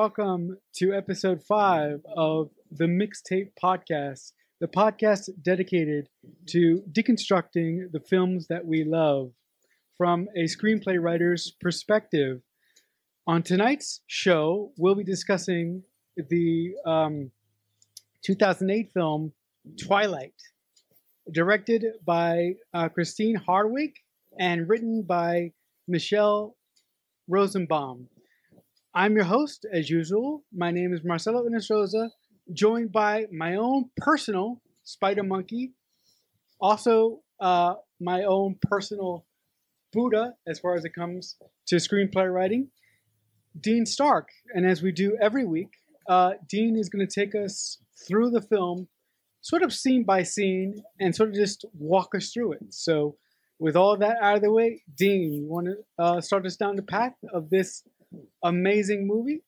welcome to episode 5 of the Mixtape Podcast, the podcast dedicated to deconstructing the films that we love from a screenplay writer's perspective. On tonight's show, we'll be discussing the 2008 film Twilight, directed by Catherine Hardwicke and written by Michelle Rosenbaum. I'm your host, as usual. My name is Marcelo Inestrosa, joined by my own personal spider monkey, also my own personal Buddha, as far as it comes to screenplay writing, Dean Stark. And as we do every week, Dean is going to take us through the film, sort of scene by scene, and sort of just walk us through it. So with all that out of the way, Dean, you want to start us down the path of this amazing movie?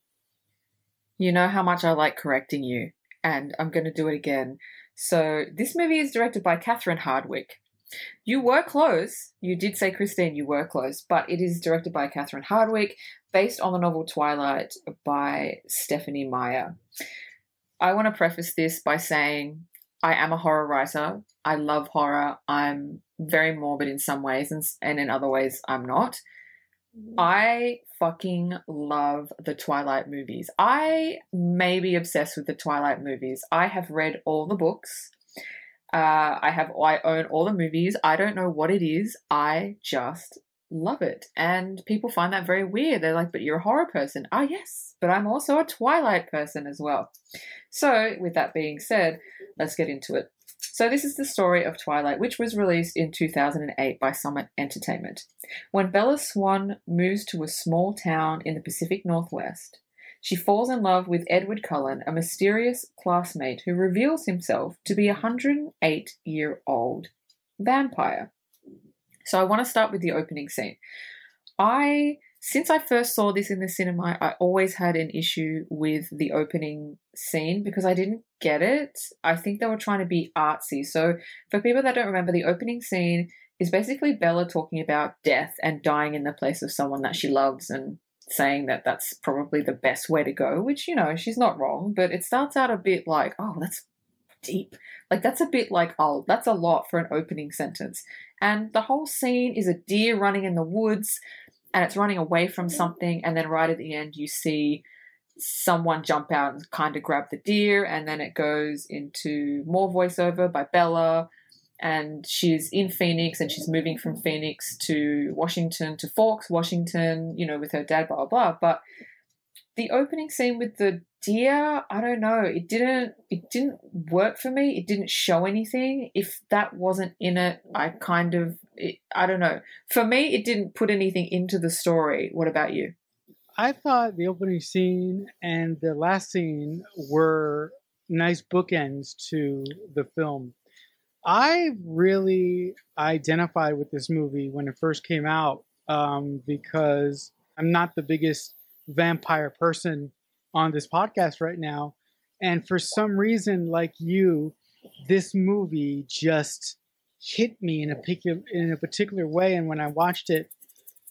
You know how much I like correcting you, and I'm going to do it again. So this movie is directed by Catherine Hardwicke. You were close. You did say, Christine, you were close, but it is directed by Catherine Hardwicke, based on the novel Twilight by Stephanie Meyer. I want to preface this by saying I am a horror writer. I love horror. I'm very morbid in some ways, and in other ways I'm not. I fucking love the Twilight movies. I may be obsessed with the Twilight movies. I have read all the books. I own all the movies. I don't know what it is. I just love it. And people find that very weird. They're like, but you're a horror person. Ah, yes, but I'm also a Twilight person as well. So with that being said, let's get into it. So this is the story of Twilight, which was released in 2008 by Summit Entertainment. When Bella Swan moves to a small town in the Pacific Northwest, she falls in love with Edward Cullen, a mysterious classmate who reveals himself to be a 108-year-old vampire. So I want to start with the opening scene. Since I first saw this in the cinema, I always had an issue with the opening scene because I didn't get it. I think they were trying to be artsy. So for people that don't remember, the opening scene is basically Bella talking about death and dying in the place of someone that she loves and saying that that's probably the best way to go, which, you know, she's not wrong, but it starts out a bit like, oh, that's deep. Like, that's a bit like, oh, that's a lot for an opening sentence. And the whole scene is a deer running in the woods, and it's running away from something, and then right at the end you see someone jump out and kind of grab the deer, and then it goes into more voiceover by Bella, and she's in Phoenix, and she's moving from Phoenix to Washington, to Forks, Washington, you know, with her dad, blah, blah, blah. But the opening scene with the deer, I don't know, it didn't work for me. It didn't show anything. If that wasn't in it, I don't know. For me, it didn't put anything into the story. What about you? I thought the opening scene and the last scene were nice bookends to the film. I really identified with this movie when it first came out because I'm not the biggest vampire person on this podcast right now. And for some reason, like you, this movie just hit me in a particular way. And when I watched it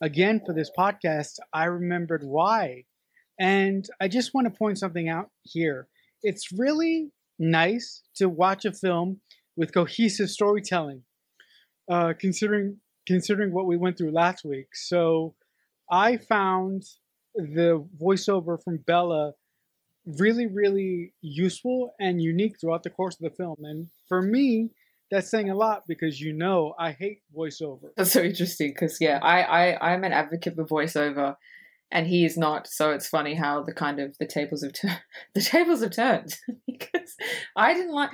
again for this podcast, I remembered why. And I just want to point something out here. It's really nice to watch a film with cohesive storytelling, considering what we went through last week. So I found the voiceover from Bella really, really useful and unique throughout the course of the film. And for me, that's saying a lot because, you know, I hate voiceover. That's so interesting because, yeah, I'm an advocate for voiceover and he is not. So it's funny how the tables have turned. The tables have turned because I didn't like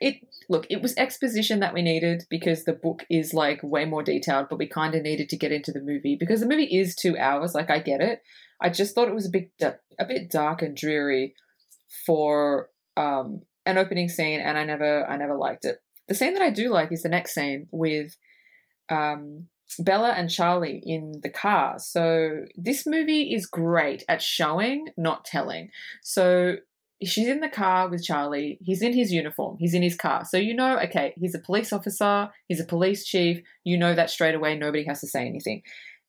it. Look, it was exposition that we needed because the book is like way more detailed, but we kind of needed to get into the movie because the movie is 2 hours. Like, I get it. I just thought it was a bit dark and dreary for an opening scene, and I never liked it. The scene that I do like is the next scene with Bella and Charlie in the car. So this movie is great at showing, not telling. So she's in the car with Charlie. He's in his uniform. He's in his car. So you know, okay, he's a police officer. He's a police chief. You know that straight away. Nobody has to say anything.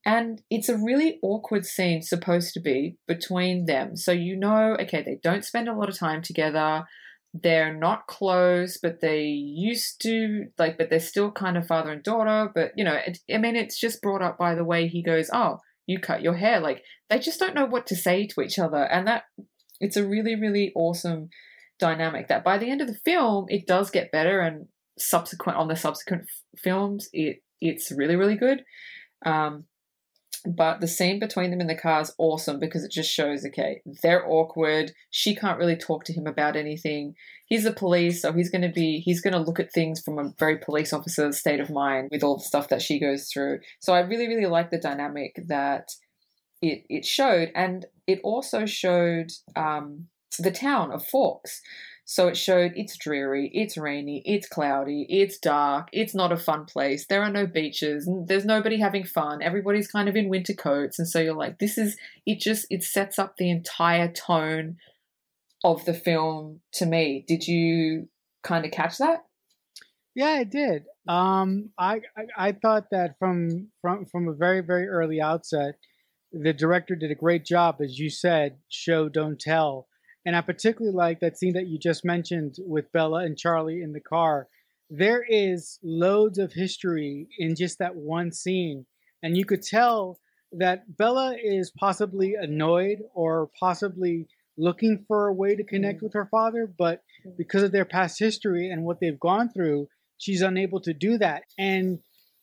And it's a really awkward scene, supposed to be, between them. So you know, okay, they don't spend a lot of time together. They're not close, but they used to, like, but they're still kind of father and daughter. But, you know, it's just brought up by the way he goes, oh, you cut your hair. Like, they just don't know what to say to each other. And that, it's a really, really awesome dynamic that by the end of the film, it does get better. And on the subsequent films, it's really, really good. But the scene between them in the car is awesome because it just shows, okay, they're awkward. She can't really talk to him about anything. He's the police, so he's going to look at things from a very police officer's state of mind with all the stuff that she goes through. So I really, really like the dynamic that it showed. And it also showed the town of Forks. So it showed it's dreary, it's rainy, it's cloudy, it's dark, it's not a fun place, there are no beaches, there's nobody having fun, everybody's kind of in winter coats. And so you're like, it sets up the entire tone of the film to me. Did you kind of catch that? Yeah, I did. I thought that from a very, very early outset, the director did a great job, as you said, show, don't tell. And I particularly like that scene that you just mentioned with Bella and Charlie in the car. There is loads of history in just that one scene. And you could tell that Bella is possibly annoyed or possibly looking for a way to connect with her father. But because of their past history and what they've gone through, she's unable to do that. And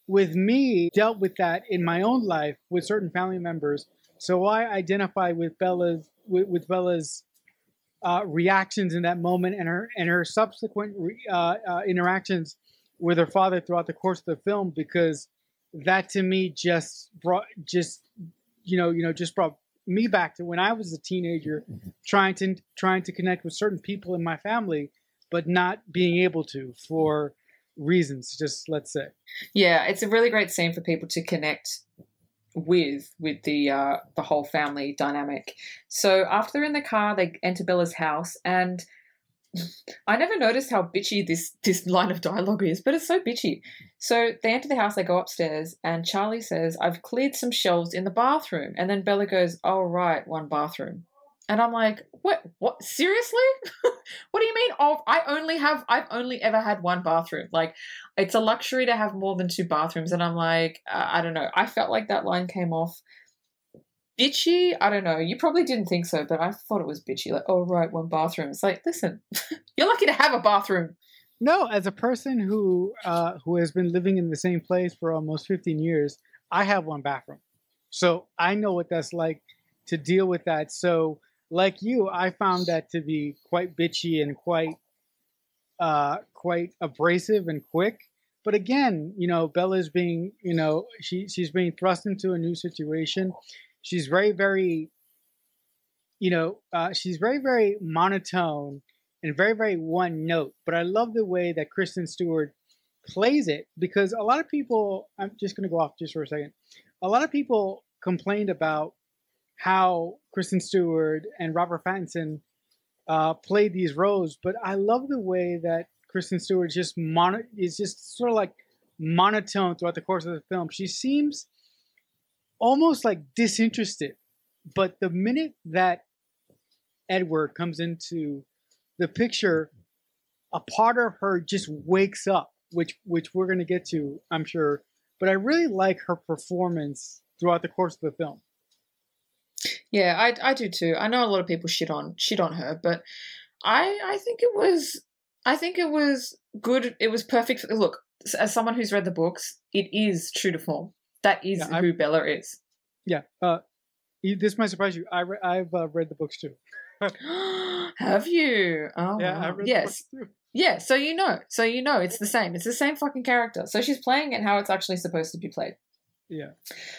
with me, dealt with that in my own life with certain family members. So I identify with Bella's reactions in that moment and her subsequent interactions with her father throughout the course of the film, because that to me just brought me back to when I was a teenager trying to connect with certain people in my family, but not being able to for reasons, just let's say. Yeah, it's a really great scene for people to connect with the whole family dynamic. So after they're in the car, they enter Bella's house, and I never noticed how bitchy this line of dialogue is, but it's so bitchy. So they enter the house, they go upstairs, and Charlie says, I've cleared some shelves in the bathroom. And then Bella goes, oh, right, one bathroom. And I'm like, what, seriously? What do you mean? Oh, I've only ever had one bathroom. Like, it's a luxury to have more than two bathrooms. And I'm like, I don't know. I felt like that line came off bitchy. I don't know. You probably didn't think so, but I thought it was bitchy. Like, oh, right, one bathroom. It's like, listen, you're lucky to have a bathroom. No, as a person who has been living in the same place for almost 15 years, I have one bathroom. So I know what that's like to deal with that. So, like you, I found that to be quite bitchy and quite abrasive and quick. But again, you know, Bella's being, you know, she's being thrust into a new situation. She's very, very, you know, she's very, very monotone and very, very one note. But I love the way that Kristen Stewart plays it, because a lot of people, I'm just going to go off just for a second. A lot of people complained about how Kristen Stewart and Robert Pattinson played these roles, but I love the way that Kristen Stewart is just sort of like monotone throughout the course of the film. She seems almost like disinterested, but the minute that Edward comes into the picture, a part of her just wakes up, which we're going to get to, I'm sure. But I really like her performance throughout the course of the film. Yeah, I do too. I know a lot of people shit on her, but I think it was good. It was perfect. Look, as someone who's read the books, it is true to form. That is who Bella is. Yeah. This might surprise you. I've read the books too. Have you? Oh, yeah. Wow. I read the books too. Yeah. So you know, it's the same. It's the same fucking character. So she's playing it how it's actually supposed to be played. Yeah.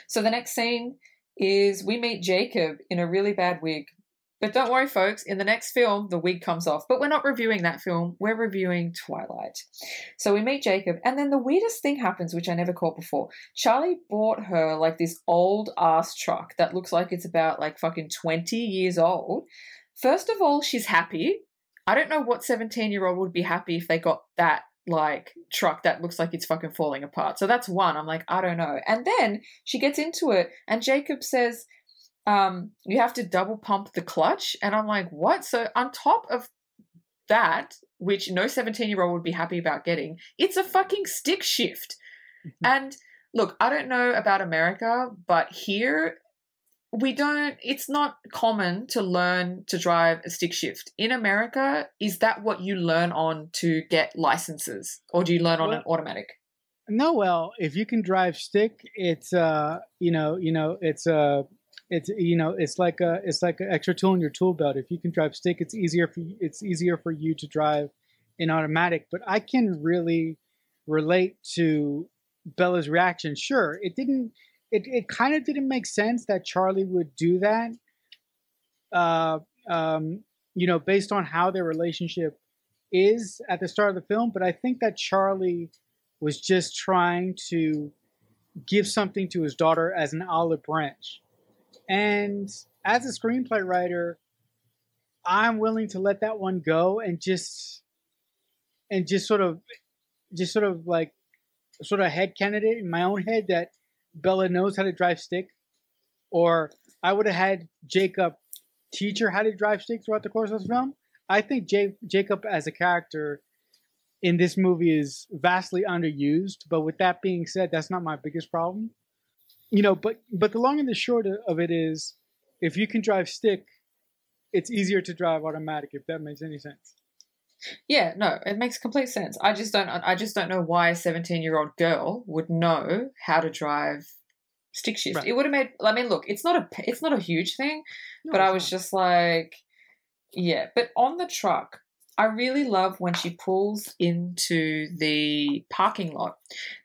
So the next scene is we meet Jacob in a really bad wig. But don't worry, folks, in the next film, the wig comes off. But we're not reviewing that film. We're reviewing Twilight. So we meet Jacob, and then the weirdest thing happens, which I never caught before. Charlie bought her, like, this old-ass truck that looks like it's about, like, fucking 20 years old. First of all, she's happy. I don't know what 17-year-old would be happy if they got that like truck that looks like it's fucking falling apart. So that's one. I'm like, I don't know. And then she gets into it and Jacob says, you have to double pump the clutch. And I'm like, what? So on top of that, which no 17-year-old would be happy about getting, it's a fucking stick shift. Mm-hmm. And look, I don't know about America, but here we don't, it's not common to learn to drive a stick shift. In America, is that what you learn on to get licenses, or do you learn on an automatic? No, well, if you can drive stick, it's like an extra tool in your tool belt. If you can drive stick, it's easier for you to drive an automatic. But I can really relate to Bella's reaction. Sure, it kind of didn't make sense that Charlie would do that, based on how their relationship is at the start of the film. But I think that Charlie was just trying to give something to his daughter as an olive branch. And as a screenplay writer, I'm willing to let that one go and just sort of headcanon it in my own head that Bella knows how to drive stick, or I would have had Jacob teach her how to drive stick throughout the course of the film. I think Jacob as a character in this movie is vastly underused, but with that being said, that's not my biggest problem. But the long and the short of it is, if you can drive stick, it's easier to drive automatic, if that makes any sense. Yeah, no, it makes complete sense. I just don't know why a 17-year-old girl would know how to drive stick shift. Right. It would have made. I mean, look, it's not a huge thing, no, but I was not. Just like, yeah. But on the truck, I really love when she pulls into the parking lot,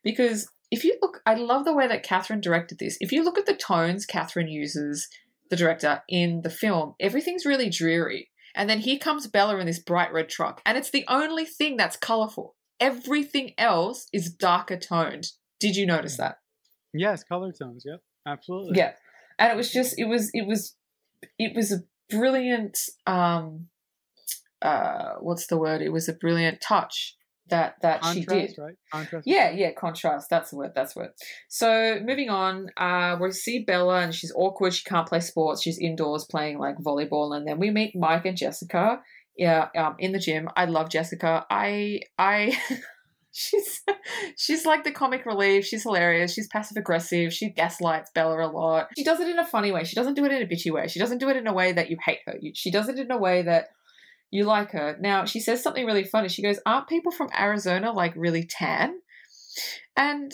because if you look, I love the way that Catherine directed this. If you look at the tones Catherine uses, the director, in the film, everything's really dreary. And then here comes Bella in this bright red truck, and it's the only thing that's colorful. Everything else is darker toned. Did you notice that? Yes, color tones. Yep, absolutely. Yeah, and it was a brilliant what's the word? It was a brilliant touch that contrast, she did. Right? Contrast. Yeah, contrast. That's the word. So moving on, we see Bella and she's awkward. She can't play sports. She's indoors playing like volleyball, and then we meet Mike and Jessica. Yeah, in the gym. I love Jessica. I she's like the comic relief. She's hilarious. She's passive aggressive. She gaslights Bella a lot. She does it in a funny way. She doesn't do it in a bitchy way. She doesn't do it in a way that you hate her. She does it in a way that you like her. Now, she says something really funny. She goes, aren't people from Arizona like really tan? And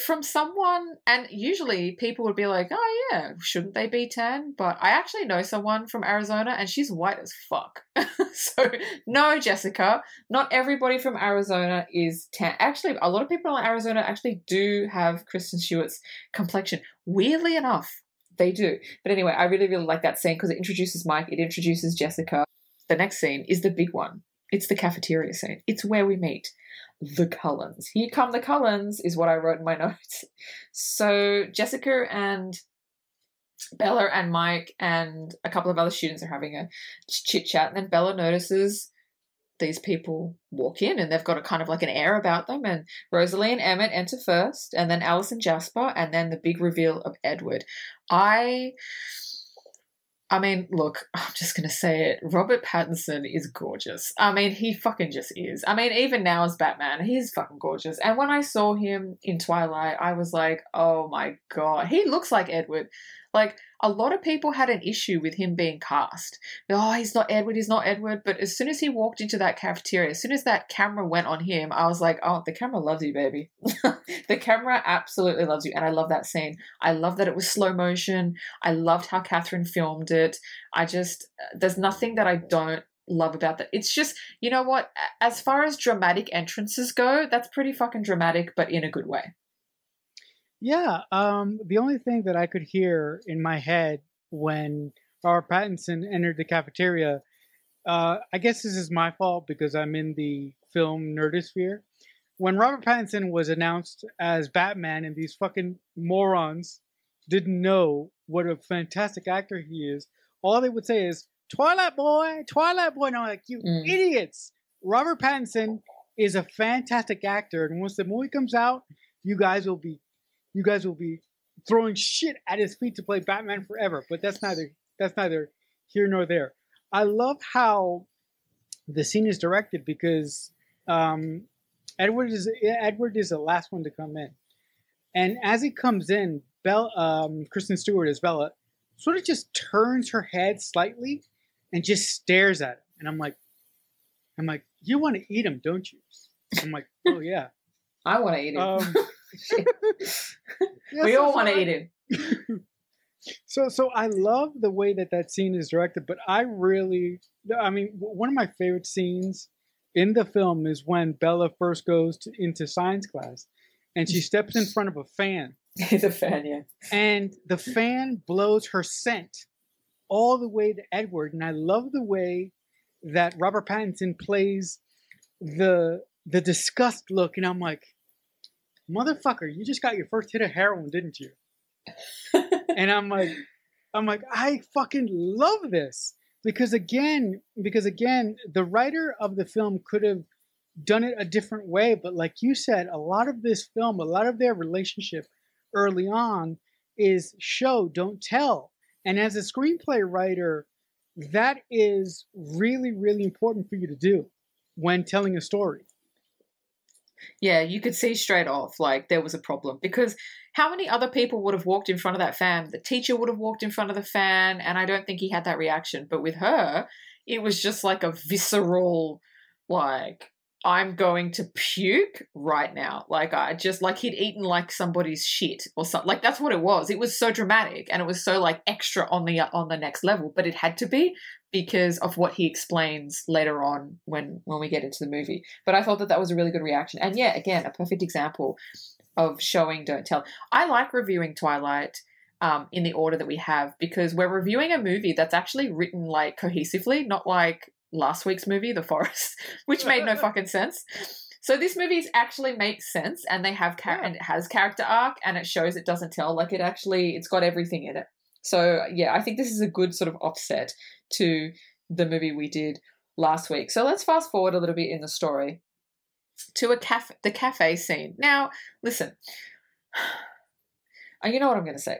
from someone, and usually people would be like, oh yeah, shouldn't they be tan? But I actually know someone from Arizona and she's white as fuck. So no, Jessica, not everybody from Arizona is tan. Actually, a lot of people in Arizona actually do have Kristen Stewart's complexion. Weirdly enough, they do. But anyway, I really, really like that scene because it introduces Mike, it introduces Jessica. The next scene is the big one. It's the cafeteria scene. It's where we meet the Cullens. Here come the Cullens is what I wrote in my notes. So Jessica and Bella and Mike and a couple of other students are having a chit-chat, and then Bella notices these people walk in and they've got a kind of like an air about them, and Rosalie and Emmett enter first, and then Alice and Jasper, and then the big reveal of Edward. I mean, look, I'm just going to say it. Robert Pattinson is gorgeous. I mean, he fucking just is. I mean, even now as Batman, he's fucking gorgeous. And when I saw him in Twilight, I was like, oh my God, he looks like Edward. Like, a lot of people had an issue with him being cast. Oh, he's not Edward. But as soon as he walked into that cafeteria, as soon as that camera went on him, I was like, oh, the camera loves you, baby. The camera absolutely loves you. And I love that scene. I love that it was slow motion. I loved how Catherine filmed it. There's nothing that I don't love about that. It's just, you know what, as far as dramatic entrances go, that's pretty fucking dramatic, but in a good way. Yeah, the only thing that I could hear in my head when Robert Pattinson entered the cafeteria, I guess this is my fault because I'm in the film nerdosphere. When Robert Pattinson was announced as Batman and these fucking morons didn't know what a fantastic actor he is, all they would say is, Twilight boy, and I'm like, you idiots! Robert Pattinson is a fantastic actor, and once the movie comes out, you guys will be throwing shit at his feet to play Batman forever. But that's neither here nor there. I love how the scene is directed because Edward is the last one to come in, and as he comes in, Kristen Stewart as Bella sort of just turns her head slightly and just stares at him, and I'm like, you want to eat him, don't you? I'm like, oh yeah, I want to eat him. We all want to eat him. So I love the way that scene is directed, but one of my favorite scenes in the film is when Bella first goes into science class, and she steps in front of a fan. It's a fan, yeah. And the fan blows her scent all the way to Edward, and I love the way that Robert Pattinson plays the disgust look, and I'm like, motherfucker, you just got your first hit of heroin, didn't you? And I'm like, I fucking love this. Because again, the writer of the film could have done it a different way. But like you said, a lot of this film, a lot of their relationship early on is show, don't tell. And as a screenplay writer, that is really, really important for you to do when telling a story. Yeah, you could see straight off, like, there was a problem. Because how many other people would have walked in front of that fan? The teacher would have walked in front of the fan, and I don't think he had that reaction. But with her, it was just like a visceral, like, I'm going to puke right now. Like, I just, like, he'd eaten, like, somebody's shit or something. Like, that's what it was. It was so dramatic, and it was so, like, extra on the next level. But it had to be because of what he explains later on when we get into the movie. But I thought that was a really good reaction. And, yeah, again, a perfect example of showing, don't tell. I like reviewing Twilight in the order that we have, because we're reviewing a movie that's actually written, like, cohesively, not like last week's movie, The Forest, which made no fucking sense. So this movie actually makes sense, and they have and it has character arc, and it shows it doesn't tell. Like, it's got everything in it. So yeah, I think this is a good sort of offset to the movie we did last week. So let's fast forward a little bit in the story to the cafe scene. Now, listen, you know what I'm going to say.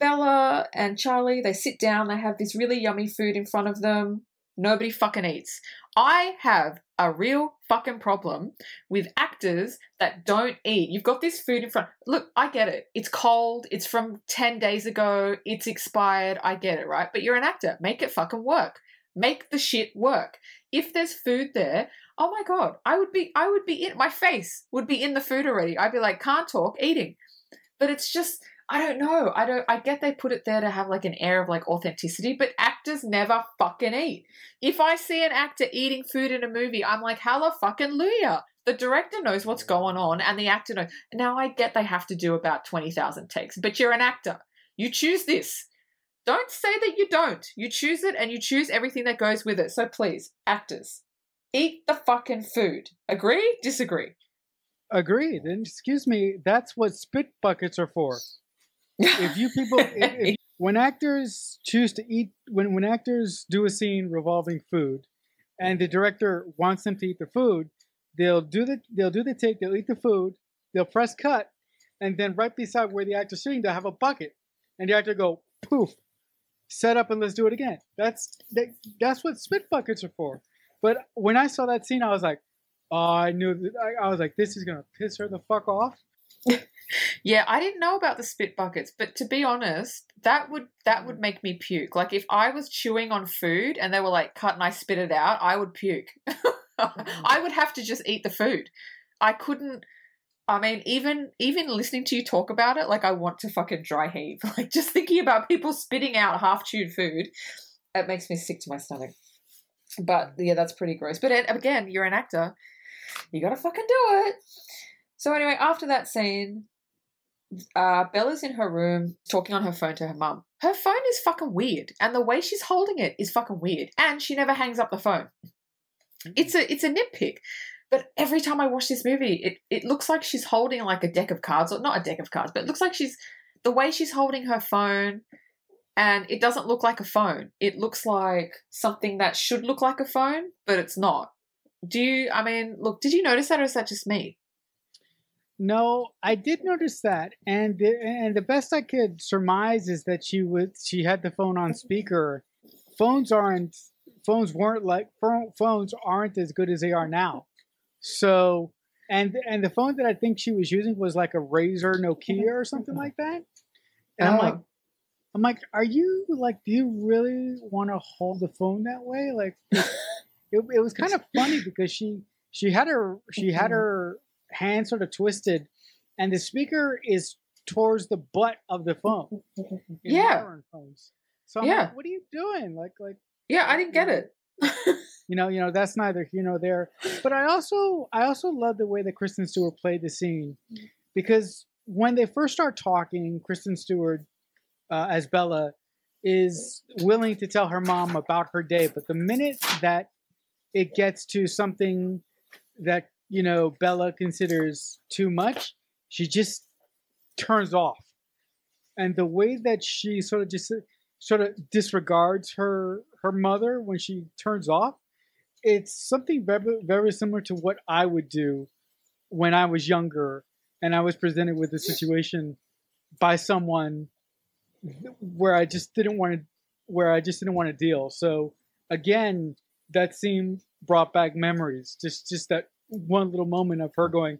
Bella and Charlie, they sit down, they have this really yummy food in front of them. Nobody fucking eats. I have a real fucking problem with actors that don't eat. You've got this food in front. Look, I get it. It's cold. It's from 10 days ago. It's expired. I get it, right? But you're an actor. Make it fucking work. Make the shit work. If there's food there, oh my God, I would be in, my face would be in the food already. I'd be like, can't talk, eating. But it's just, I don't know. I get they put it there to have like an air of like authenticity, but actors never fucking eat. If I see an actor eating food in a movie, I'm like, hallelujah, fucking Luya. The director knows what's going on and the actor knows. Now I get they have to do about 20,000 takes, but you're an actor. You choose this. Don't say that you don't. You choose it and you choose everything that goes with it. So please, actors, eat the fucking food. Agree? Disagree? Agree. Then, excuse me, that's what spit buckets are for. If you people, if, when actors choose to eat, when actors do a scene revolving food, and the director wants them to eat the food, they'll do the take, they'll eat the food, they'll press cut, and then right beside where the actor's sitting, they'll have a bucket, and the actor go poof, set up and let's do it again. That's what spit buckets are for. But when I saw that scene, I was like, oh, I knew. I was like, this is gonna piss her the fuck off. Yeah, I didn't know about the spit buckets, but to be honest, that would make me puke. Like if I was chewing on food and they were like cut and I spit it out, I would puke. I would have to just eat the food. I couldn't. I mean, even listening to you talk about it, like I want to fucking dry heave. Like just thinking about people spitting out half-chewed food, it makes me sick to my stomach. But yeah, that's pretty gross. But again, you're an actor. You gotta fucking do it. So anyway, after that scene, Bella's in her room talking on her phone to her mum. Her phone is fucking weird, and the way she's holding it is fucking weird, and she never hangs up the phone. It's a nitpick, but every time I watch this movie, it looks like she's holding like a deck of cards, or not a deck of cards, but it looks like the way she's holding her phone, and it doesn't look like a phone. It looks like something that should look like a phone, but it's not. Did you notice that, or is that just me? No, I did notice that, and the best I could surmise is that she had the phone on speaker. Phones aren't as good as they are now. So, and the phone that I think she was using was like a Razer Nokia or something like that. And I'm like, are you like, do you really want to hold the phone that way? Like, it was kind of funny because she had her hand sort of twisted, and the speaker is towards the butt of the phone. So I'm like, what are you doing? I didn't get it. That's neither here nor there. But I also love the way that Kristen Stewart played the scene, because when they first start talking, Kristen Stewart as Bella is willing to tell her mom about her day, but the minute that it gets to something that Bella considers too much, she just turns off. And the way that she sort of disregards her mother when she turns off, it's something very, very similar to what I would do when I was younger and I was presented with a situation by someone where I just didn't want to deal. So again, that scene brought back memories, just that one little moment of her going,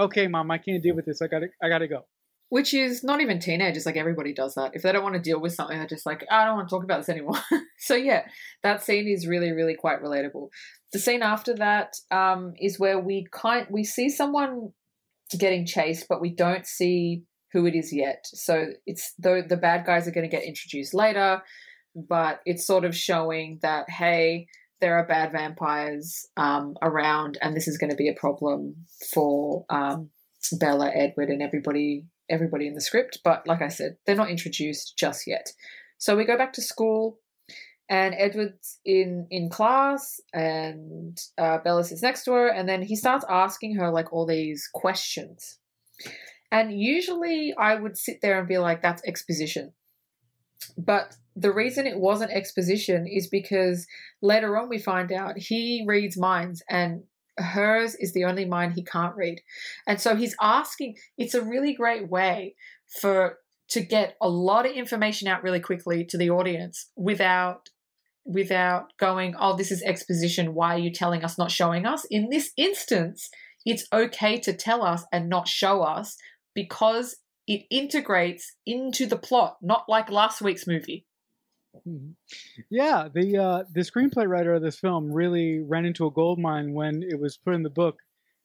okay, mom, I can't deal with this. I gotta go. Which is not even teenagers. Like, everybody does that. If they don't want to deal with something, they're just like, I don't want to talk about this anymore. So yeah, that scene is really, really quite relatable. The scene after that is where we see someone getting chased, but we don't see who it is yet. So it's though the bad guys are going to get introduced later, but it's sort of showing that, hey, there are bad vampires around, and this is going to be a problem for Bella, Edward, and everybody in the script. But like I said, they're not introduced just yet. So we go back to school, and Edward's in class, and Bella sits next to her, and then he starts asking her, like, all these questions. And usually I would sit there and be like, that's exposition. But the reason it wasn't exposition is because later on we find out he reads minds, and hers is the only mind he can't read. And so he's asking, it's a really great way to get a lot of information out really quickly to the audience without going, oh, this is exposition, why are you telling us, not showing us? In this instance, it's okay to tell us and not show us, because it integrates into the plot, not like last week's movie. Yeah, the screenplay writer of this film really ran into a gold mine when it was put in the book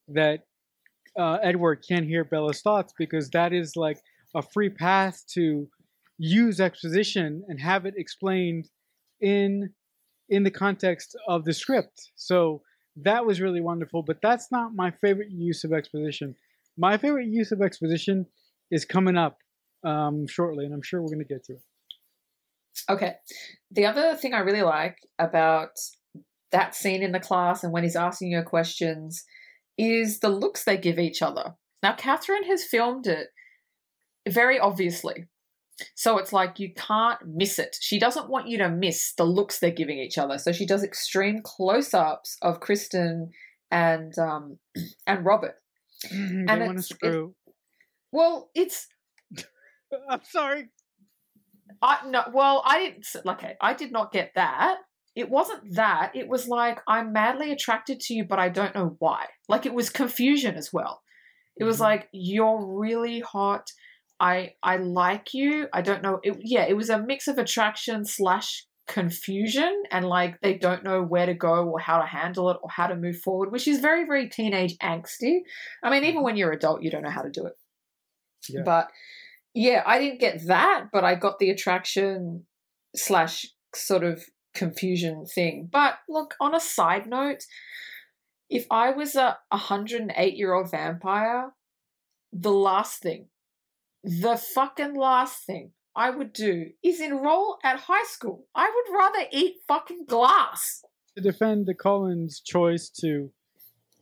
that Edward can't hear Bella's thoughts, because that is like a free pass to use exposition and have it explained in the context of the script. So that was really wonderful, but that's not my favorite use of exposition. My favorite use of exposition is coming up shortly, and I'm sure we're going to get to it. Okay. The other thing I really like about that scene in the class and when he's asking her questions is the looks they give each other. Now, Catherine has filmed it very obviously, so it's like you can't miss it. She doesn't want you to miss the looks they're giving each other, so she does extreme close-ups of Kristen and Robert. Mm-hmm, and they want to screw. Well, it's... I'm sorry. I didn't... Okay, I did not get that. It wasn't that. It was like, I'm madly attracted to you, but I don't know why. Like, it was confusion as well. It was like, you're really hot. I like you. I don't know. It was a mix of attraction / confusion, and, like, they don't know where to go or how to handle it or how to move forward, which is very, very teenage angsty. I mean, even when you're an adult, you don't know how to do it. Yeah. But yeah, I didn't get that, but I got the attraction / sort of confusion thing. But look, on a side note, if I was a 108-year-old vampire, the fucking last thing I would do is enroll at high school. I would rather eat fucking glass. To defend the Collins' choice to,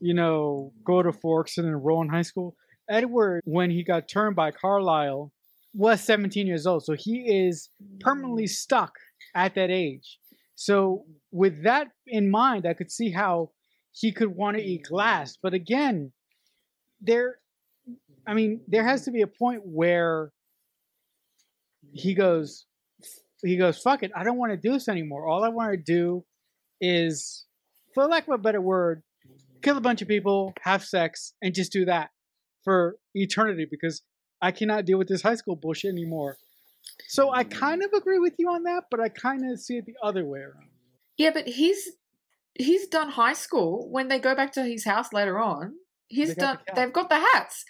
go to Forks and enroll in high school, Edward, when he got turned by Carlisle, was 17 years old. So he is permanently stuck at that age. So with that in mind, I could see how he could want to eat glass. But again, there has to be a point where he goes, fuck it, I don't want to do this anymore. All I want to do is, for lack of a better word, kill a bunch of people, have sex, and just do that for eternity because I cannot deal with this high school bullshit anymore. So I kind of agree with you on that, but I kind of see it the other way around. Yeah, but he's done high school. When they go back to his house later on, they've got the hats.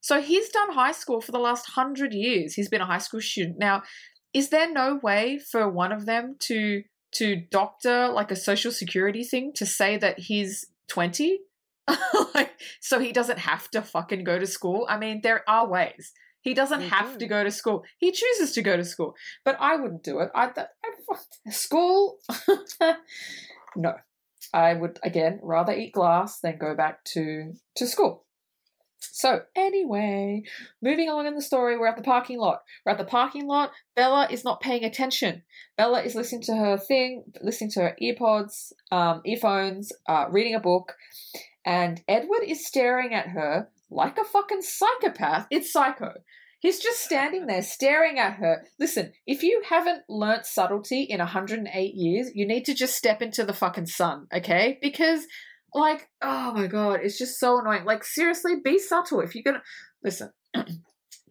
So he's done high school for the last 100 years. He's been a high school student. Now, is there no way for one of them to doctor like a social security thing to say that he's 20? Like, so he doesn't have to fucking go to school? I mean, there are ways. He doesn't have to go to school. He chooses to go to school. But I wouldn't do it. School? No. I would, again, rather eat glass than go back to school. So anyway, moving along in the story, we're at the parking lot. Bella is not paying attention. Bella is listening to her thing, listening to her earpods, earphones, reading a book. And Edward is staring at her like a fucking psychopath. It's psycho. He's just standing there staring at her. Listen, if you haven't learnt subtlety in 108 years, you need to just step into the fucking sun, okay? Because, like, oh, my God, it's just so annoying. Like, seriously, be subtle. If you're going to – listen,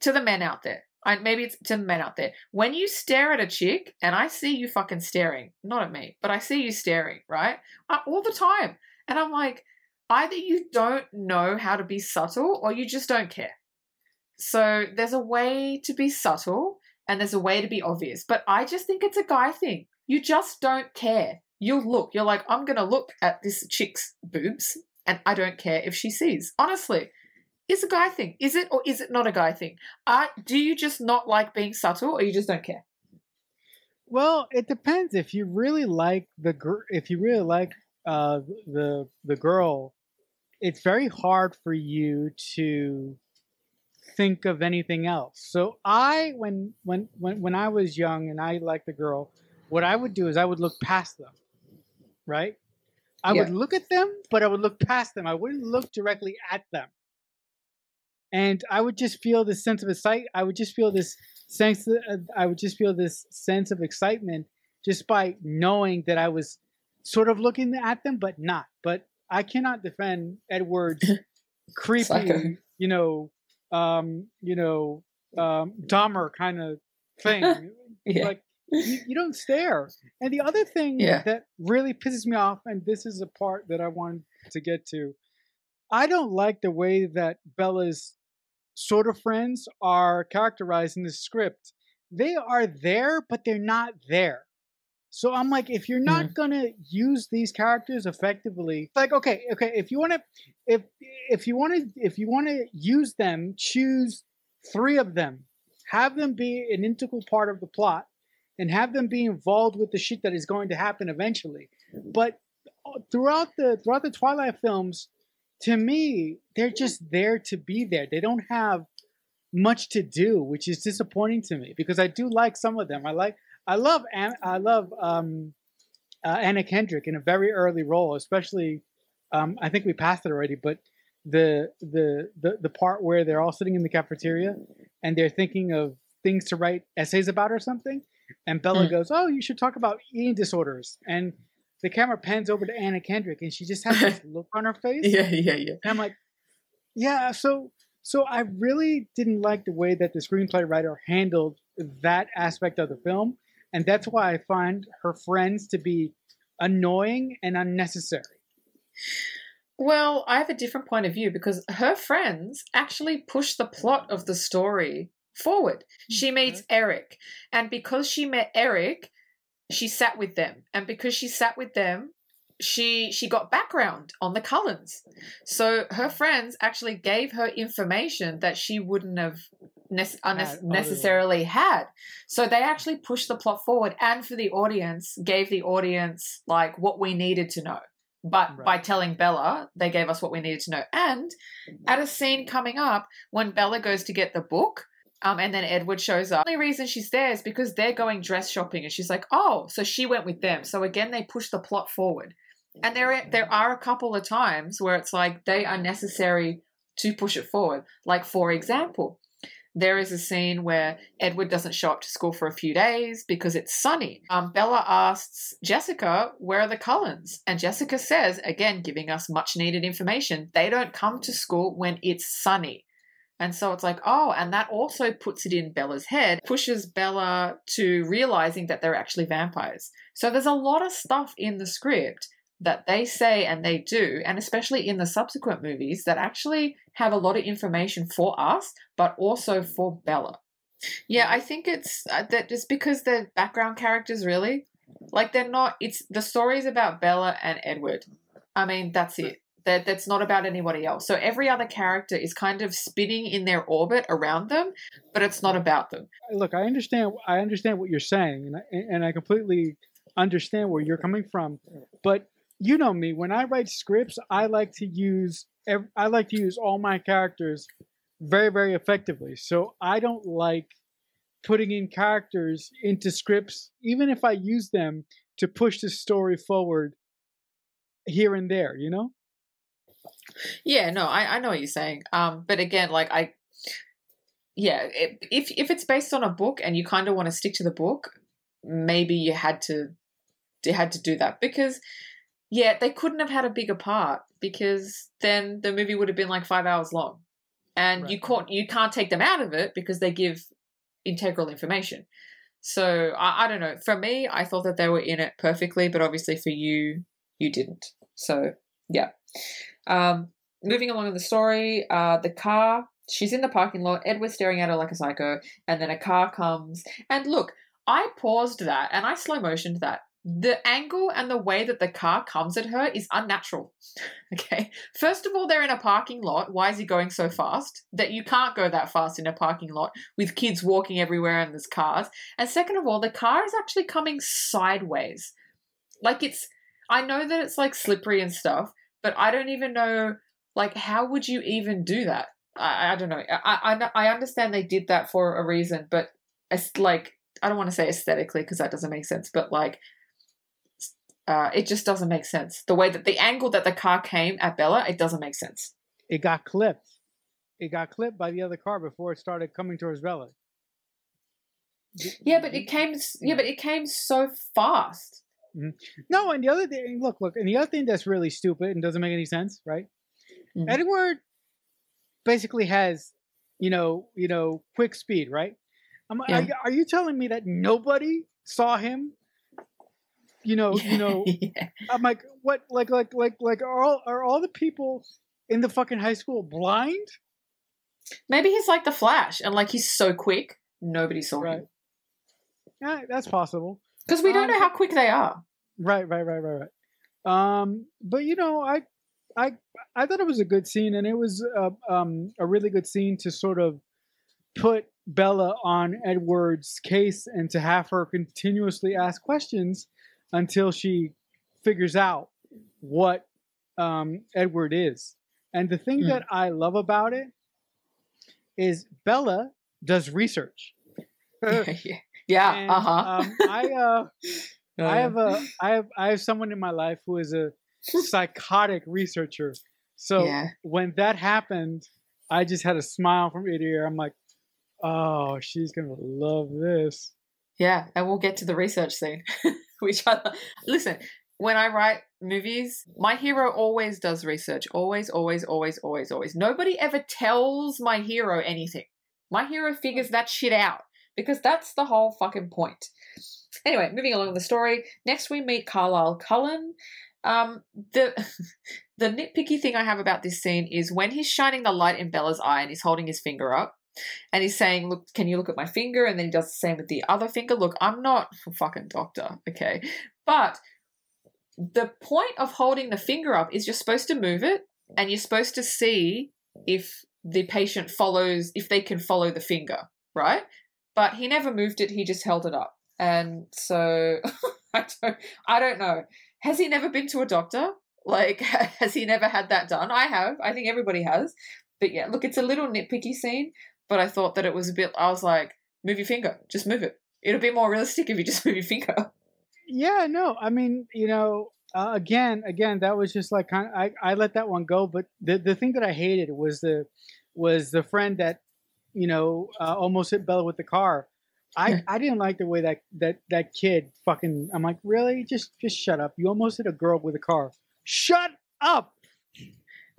to the men out there. Maybe it's to the men out there. When you stare at a chick, and I see you fucking staring, not at me, but I see you staring, right, all the time. And I'm like, either you don't know how to be subtle or you just don't care. So there's a way to be subtle and there's a way to be obvious. But I just think it's a guy thing. You just don't care. You'll look. You're like, I'm going to look at this chick's boobs and I don't care if she sees. Honestly, it's a guy thing. Is it or is it not a guy thing? Do you just not like being subtle or you just don't care? Well, it depends. If you really like the girl, it's very hard for you to think of anything else. So I, when I was young and I liked the girl, what I would do is I would look past them, right? I would look at them, but I would look past them. I wouldn't look directly at them. And I would just feel this sense of excitement. I would just feel this sense of excitement just by knowing that I was sort of looking at them, but not. But I cannot defend Edward's creepy, psycho, Dahmer kind of thing. Yeah. Like, you don't stare. And the other thing that really pisses me off, and this is a part that I wanted to get to, I don't like the way that Bella's sort of friends are characterized in the script. They are there, but they're not there. So I'm like, if you're not going to use these characters effectively, like, okay, if you want to use them, choose three of them, have them be an integral part of the plot and have them be involved with the shit that is going to happen eventually. But throughout the Twilight films, to me, they're just there to be there. They don't have much to do, which is disappointing to me because I do like some of them. I love Anna Kendrick in a very early role, especially. I think we passed it already, but the part where they're all sitting in the cafeteria and they're thinking of things to write essays about or something, and Bella goes, "Oh, you should talk about eating disorders," and the camera pans over to Anna Kendrick, and she just has this look on her face. Yeah. And I'm like, yeah. So I really didn't like the way that the screenplay writer handled that aspect of the film. And that's why I find her friends to be annoying and unnecessary. Well, I have a different point of view because her friends actually push the plot of the story forward. She meets Eric. And because she met Eric, she sat with them. And because she sat with them, she got background on the Cullens. So her friends actually gave her information that she wouldn't have necessarily had. So they actually pushed the plot forward and for the audience, gave the audience like what we needed to know. But by telling Bella, they gave us what we needed to know. And at a scene coming up when Bella goes to get the book, and then Edward shows up. The only reason she's there is because they're going dress shopping and she's like, oh, so she went with them. So again, they push the plot forward. And there are a couple of times where it's like they are necessary to push it forward. Like, for example, there is a scene where Edward doesn't show up to school for a few days because it's sunny. Bella asks Jessica, where are the Cullens? And Jessica says, again, giving us much needed information, they don't come to school when it's sunny. And so it's like, oh, and that also puts it in Bella's head, pushes Bella to realizing that they're actually vampires. So there's a lot of stuff in the script that they say and they do, and especially in the subsequent movies, that actually have a lot of information for us, but also for Bella. Yeah, I think it's that just because they're background characters, really. Like, they're not, it's the stories about Bella and Edward. I mean, that's it. That's not about anybody else. So every other character is kind of spinning in their orbit around them, but it's not about them. Look, I understand what you're saying, and I completely understand where you're coming from. But you know me, when I write scripts, I like to use all my characters very, very effectively. So I don't like putting in characters into scripts, even if I use them to push the story forward here and there, you know? Yeah, no, I know what you're saying. But again, like if it's based on a book and you kind of want to stick to the book, maybe you had to do that because, yeah, they couldn't have had a bigger part because then the movie would have been like 5 hours long, and right. you can't take them out of it because they give integral information. So I don't know. For me, I thought that they were in it perfectly, but obviously for you, you didn't. So yeah. Moving along in the story, the car, she's in the parking lot, Edward's staring at her like a psycho, and then a car comes. And look, I paused that and I slow motioned that. The angle and the way that the car comes at her is unnatural. Okay. First of all, they're in a parking lot. Why is he going so fast? That you can't go that fast in a parking lot with kids walking everywhere and there's cars. And second of all, the car is actually coming sideways. Like, it's, I know that it's like slippery and stuff, but I don't even know, like, how would you even do that? I don't know. I understand they did that for a reason, but it's like, I don't want to say aesthetically because that doesn't make sense, but like, it just doesn't make sense. The way that the angle that the car came at Bella, it doesn't make sense. It got clipped. It got clipped by the other car before it started coming towards Bella. Yeah, but it came. Yeah, but it came so fast. Mm-hmm. No, and the other thing, look, and the other thing that's really stupid and doesn't make any sense, right? Mm-hmm. Edward basically has, you know, quick speed, right? Yeah. Are you telling me that nobody saw him? You know. Yeah. I'm like, what? Like, are all the people in the fucking high school blind? Maybe he's like the Flash, and like he's so quick, nobody saw him. Yeah, that's possible. Because we don't know how quick they are. Right. But you know, I thought it was a good scene, and it was a really good scene to sort of put Bella on Edward's case and to have her continuously ask questions until she figures out what Edward is. And the thing that I love about it is Bella does research. Yeah. And, I have someone in my life who is a psychotic researcher. So when that happened, I just had a smile from ear to ear. I'm like, oh, she's gonna love this. Yeah, and we'll get to the research scene. Which I listen. When I write movies, my hero always does research. Always. Nobody ever tells my hero anything. My hero figures that shit out. Because that's the whole fucking point. Anyway, moving along the story. Next, we meet Carlisle Cullen. The nitpicky thing I have about this scene is when he's shining the light in Bella's eye and he's holding his finger up and he's saying, "Look, can you look at my finger?" And then he does the same with the other finger. Look, I'm not a fucking doctor, okay? But the point of holding the finger up is you're supposed to move it and you're supposed to see if the patient follows, if they can follow the finger, right? But he never moved it. He just held it up. And so I don't know. Has he never been to a doctor? Like, has he never had that done? I have. I think everybody has. But yeah, look, it's a little nitpicky scene, but I thought that it was a bit, I was like, move your finger, just move it. It'll be more realistic if you just move your finger. Yeah, no. I mean, you know, Again, that was just like kind of, I let that one go. But the thing that I hated was the friend that, you know, almost hit Bella with the car. I didn't like the way that kid fucking. I'm like, really? Just shut up. You almost hit a girl with a car. Shut up.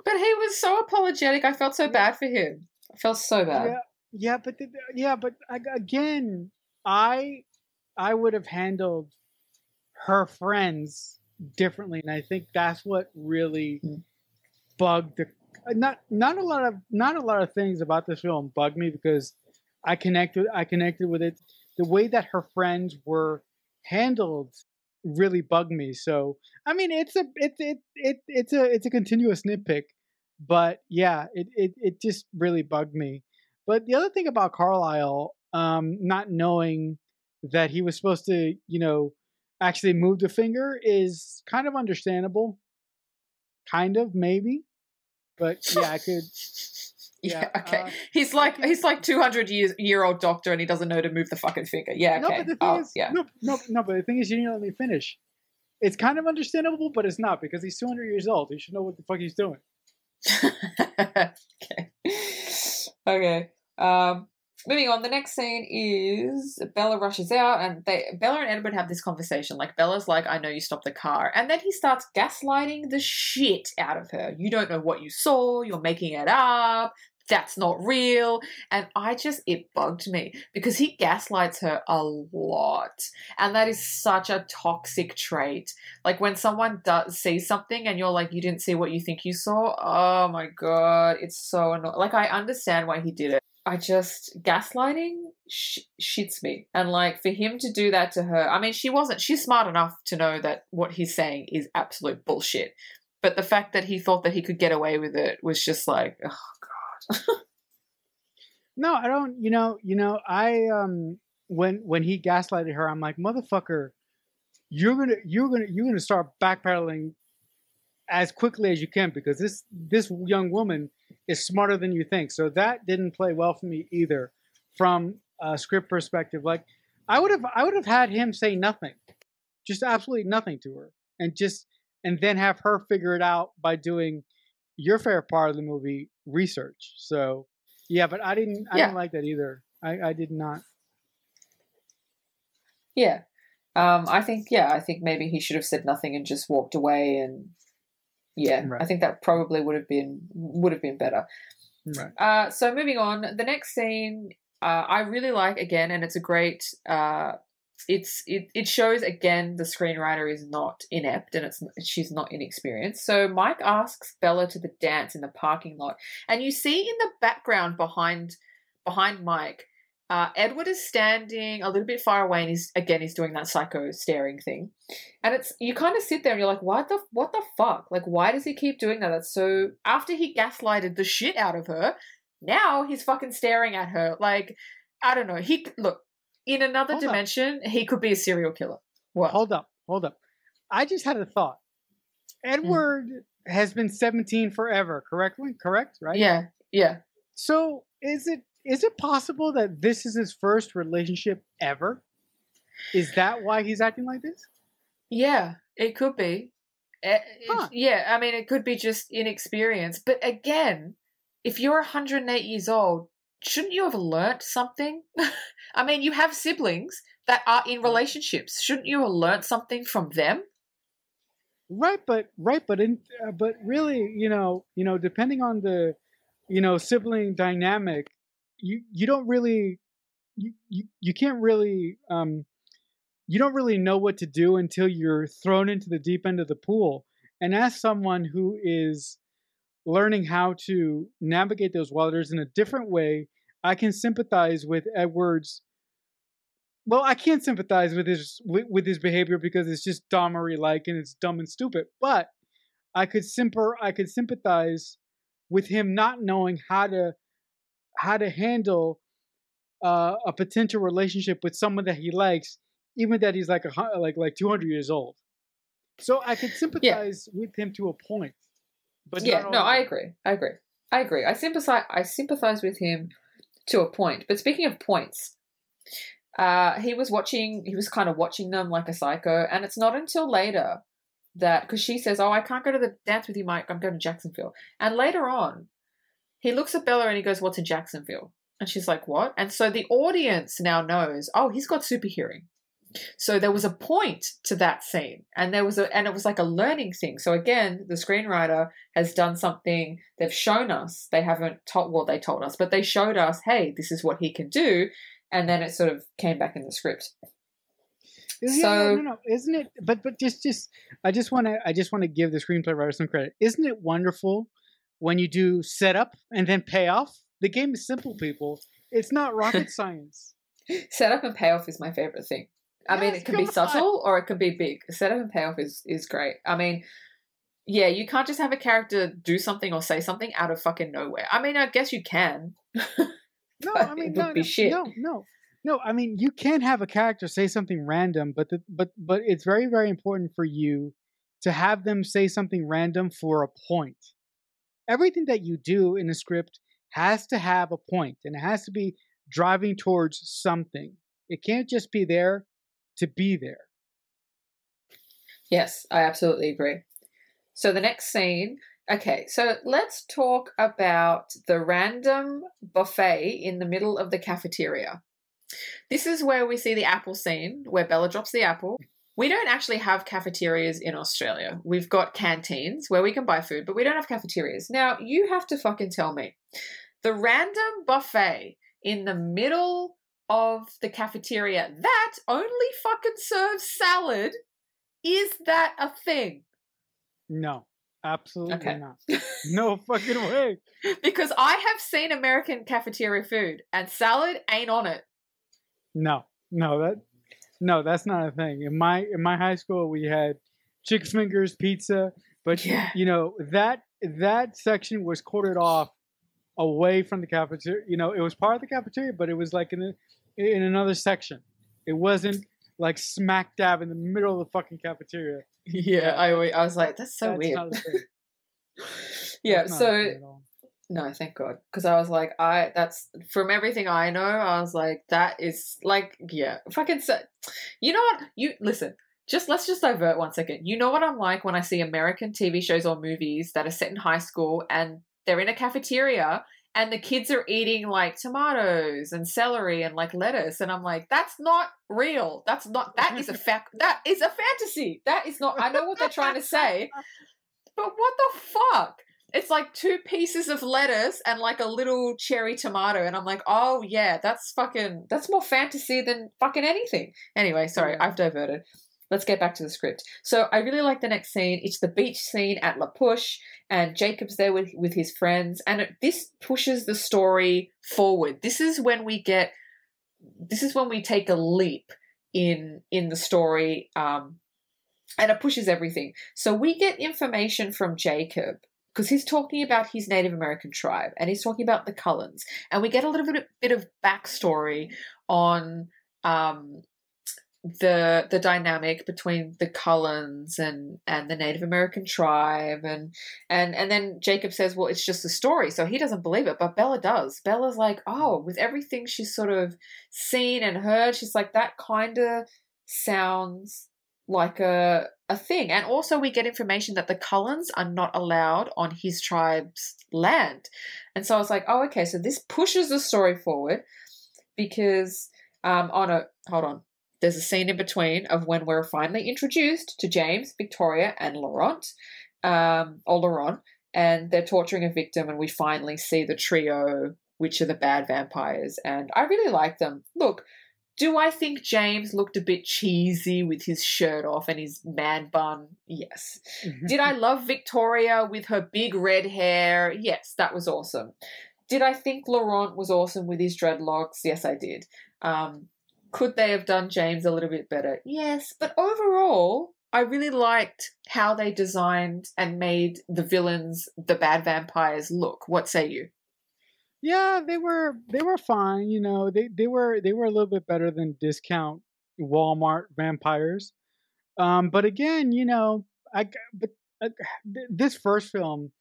But he was so apologetic. I felt so bad for him. I felt so bad. But again, I would have handled her friends differently, and I think that's what really bugged the. Not a lot of things about this film bugged me because I connected with it. The way that her friends were handled really bugged me. So I mean, it's a continuous nitpick, but yeah, it just really bugged me. But the other thing about Carlisle, not knowing that he was supposed to, you know, actually move the finger is kind of understandable. Kind of, maybe. But yeah, I could. Yeah, okay. He's like 200-year-old doctor, and he doesn't know to move the fucking finger. Yeah, okay. But the thing is, you didn't let me finish. It's kind of understandable, but it's not because he's 200 years old. He should know what the fuck he's doing. Okay. Moving on. The next scene is Bella rushes out, and Bella and Edward have this conversation. Like Bella's like, "I know you stopped the car," and then he starts gaslighting the shit out of her. You don't know what you saw. You're making it up. That's not real. And it bugged me because he gaslights her a lot. And that is such a toxic trait. Like when someone does see something and you're like, you didn't see what you think you saw. Oh my God. It's so annoying. Like I understand why he did it. Gaslighting shits me. And like for him to do that to her, I mean, she's smart enough to know that what he's saying is absolute bullshit. But the fact that he thought that he could get away with it was just like, oh God. No, I don't. You know. I when he gaslighted her, I'm like, motherfucker, you're gonna start backpedaling as quickly as you can because this young woman is smarter than you think. So that didn't play well for me either, from a script perspective. Like, I would have had him say nothing, just absolutely nothing to her, and then have her figure it out by doing your favorite part of the movie, research. So yeah, but I didn't like that either. I did not. Yeah. I think maybe he should have said nothing and just walked away, and yeah, right. I think that probably would have been better. Right. So moving on, the next scene I really like again, and it's a great it shows again the screenwriter is not inept and she's not inexperienced. So Mike asks Bella to the dance in the parking lot, and you see in the background behind Mike, Edward is standing a little bit far away, and he's doing that psycho staring thing. And it's, you kind of sit there and you're like, what the fuck? Like, why does he keep doing that? That's so, after he gaslighted the shit out of her, now he's fucking staring at her. Like, I don't know. In another dimension, he could be a serial killer. What? Hold up. I just had a thought. Edward has been 17 forever, correct? Right? Yeah, yeah. So is it possible that this is his first relationship ever? Is that why he's acting like this? Yeah, it could be. Yeah, I mean, it could be just inexperience. But again, if you're 108 years old, shouldn't you have learnt something? I mean, you have siblings that are in relationships. Shouldn't you have learnt something from them? Right, but really, you know, depending on the, you know, sibling dynamic, you don't really know what to do until you're thrown into the deep end of the pool. And as someone who is learning how to navigate those waters in a different way, I can sympathize with Edward's. Well, I can't sympathize with his behavior because it's just Dahmery-like and it's dumb and stupid. But I could sympathize with him not knowing how to handle a potential relationship with someone that he likes, even that he's like 200 years old. So I could sympathize with him to a point. But yeah, no, I agree. I sympathize with him to a point. But speaking of points, he was kind of watching them like a psycho, and it's not until later that, because she says, "Oh, I can't go to the dance with you, Mike. I'm going to Jacksonville." And later on, he looks at Bella and he goes, "What's in Jacksonville?" And she's like, "What?" And so the audience now knows, oh, he's got super hearing. So there was a point to that scene, and there was and it was like a learning thing. So again, the screenwriter has done something. They've shown us. They haven't told what they told us, but they showed us, hey, this is what he can do, and then it sort of came back in the script. Isn't it? But I just want to give the screenplay writer some credit. Isn't it wonderful when you do setup and then payoff? The game is simple, people. It's not rocket science. Setup and payoff is my favorite thing. I mean, it can be subtle or it can be big. Setup and payoff is great. I mean, yeah, you can't just have a character do something or say something out of fucking nowhere. I mean, I guess you can. I mean, you can have a character say something random, but it's very, very important for you to have them say something random for a point. Everything that you do in a script has to have a point, and it has to be driving towards something. It can't just be there to be there. Yes, I absolutely agree. So the next scene. Okay, so let's talk about the random buffet in the middle of the cafeteria. This is where we see the apple scene, where Bella drops the apple. We don't actually have cafeterias in Australia. We've got canteens where we can buy food, but we don't have cafeterias. Now, you have to fucking tell me. The random buffet in the middle of the cafeteria that only fucking serves salad, is that a thing? No. Absolutely not. No fucking way. Because I have seen American cafeteria food and salad ain't on it. No, that's not a thing. In my high school, we had chicken fingers, pizza, but you know that section was quartered off away from the cafeteria. You know, it was part of the cafeteria, but it was like in another section. It wasn't like smack dab in the middle of the fucking cafeteria. Yeah, I was like, that's weird. Not a thing. Yeah, so no, thank God, because I was like, that's from everything I know. I was like, that is like, yeah, fucking. You know what? You listen. Let's just divert 1 second. You know what I'm like when I see American TV shows or movies that are set in high school and they're in a cafeteria and the kids are eating like tomatoes and celery and like lettuce, and I'm like, that's not real. That is a fantasy. That is not. I know what they're trying to say, but what the fuck? It's like 2 pieces of lettuce and like a little cherry tomato. And I'm like, oh yeah, that's more fantasy than fucking anything. Anyway, sorry, I've diverted. Let's get back to the script. So I really like the next scene. It's the beach scene at La Push, and Jacob's there with his friends. And this pushes the story forward. This is when we take a leap in the story. And it pushes everything. So we get information from Jacob, because he's talking about his Native American tribe and he's talking about the Cullens. And we get a little bit of backstory on the dynamic between the Cullens and the Native American tribe. And then Jacob says, well, it's just a story. So he doesn't believe it, but Bella does. Bella's like, oh, with everything she's sort of seen and heard, she's like, that kind of sounds like a thing. And also we get information that the Cullens are not allowed on his tribe's land. And so I was like, oh, okay, so this pushes the story forward because hold on. There's a scene in between of when we're finally introduced to James, Victoria, and Laurent, and they're torturing a victim, and we finally see the trio, which are the bad vampires. And I really like them. Look, do I think James looked a bit cheesy with his shirt off and his man bun? Yes. Did I love Victoria with her big red hair? Yes, that was awesome. Did I think Laurent was awesome with his dreadlocks? Yes, I did. Could they have done James a little bit better? Yes. But overall, I really liked how they designed and made the villains, the bad vampires, look. What say you? Yeah, they were fine, you know. They were a little bit better than discount Walmart vampires. But again, you know, this first film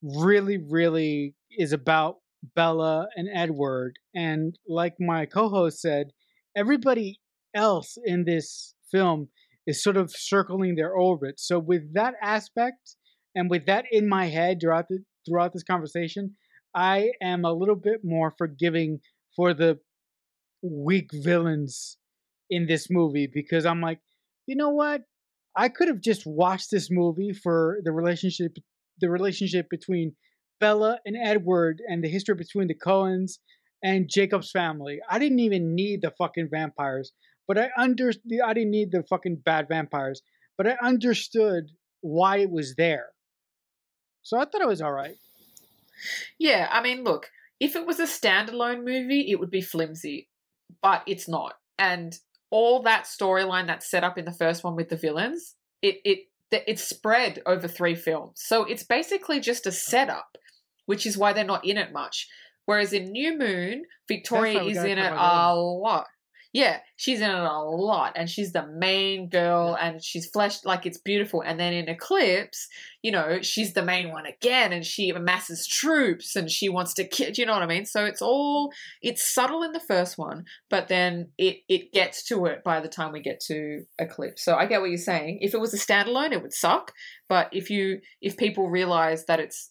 really, really is about Bella and Edward, and like my co-host said, everybody else in this film is sort of circling their orbit. So with that aspect and with that in my head throughout this conversation, I am a little bit more forgiving for the weak villains in this movie, because I'm like, you know what? I could have just watched this movie for the relationship between Bella and Edward and the history between the Cullens and Jacob's family. I didn't even need the fucking vampires, but I didn't need the fucking bad vampires, but I understood why it was there. So I thought it was all right. Yeah, I mean, look, if it was a standalone movie, it would be flimsy, but it's not. And all that storyline that's set up in the first one with the villains, it's spread over three films. So it's basically just a setup, which is why they're not in it much. Whereas in New Moon, Victoria is in it a lot. Yeah, she's in it a lot, and she's the main girl, and she's fleshed, like, it's beautiful. And then in Eclipse, you know, she's the main one again, and she amasses troops, and she wants to kill, do you know what I mean? So it's subtle in the first one, but then it gets to it by the time we get to Eclipse. So I get what you're saying. If it was a standalone, it would suck, but if people realize that it's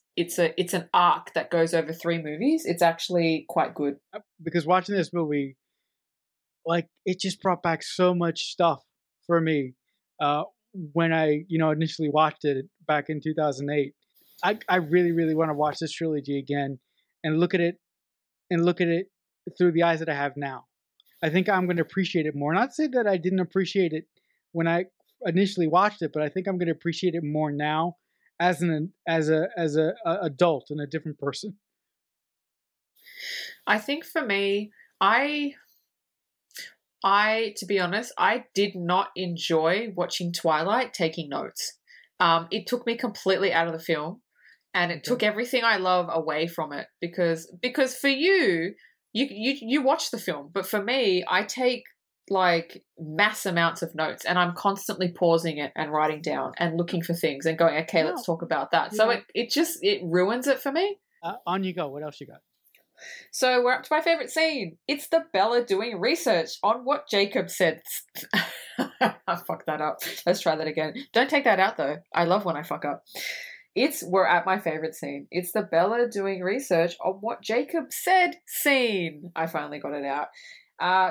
an arc that goes over three movies, it's actually quite good. Because watching this movie, like, it just brought back so much stuff for me when I, you know, initially watched it back in 2008. I really, really want to watch this trilogy again and look at it through the eyes that I have now. I think I'm going to appreciate it more. Not to say that I didn't appreciate it when I initially watched it, but I think I'm going to appreciate it more now as an adult and a different person. I think for me, to be honest, I did not enjoy watching Twilight taking notes. It took me completely out of the film, and it took everything I love away from it because for you watch the film, but for me, I take like mass amounts of notes, and I'm constantly pausing it and writing down and looking for things and going, okay, let's talk about that. Yeah. So it just ruins it for me. On you go. What else you got? So we're up to my favourite scene. It's the Bella doing research on what Jacob said. I fucked that up. Let's try that again. Don't take that out, though. I love when I fuck up. We're at my favourite scene. It's the Bella doing research on what Jacob said scene. I finally got it out.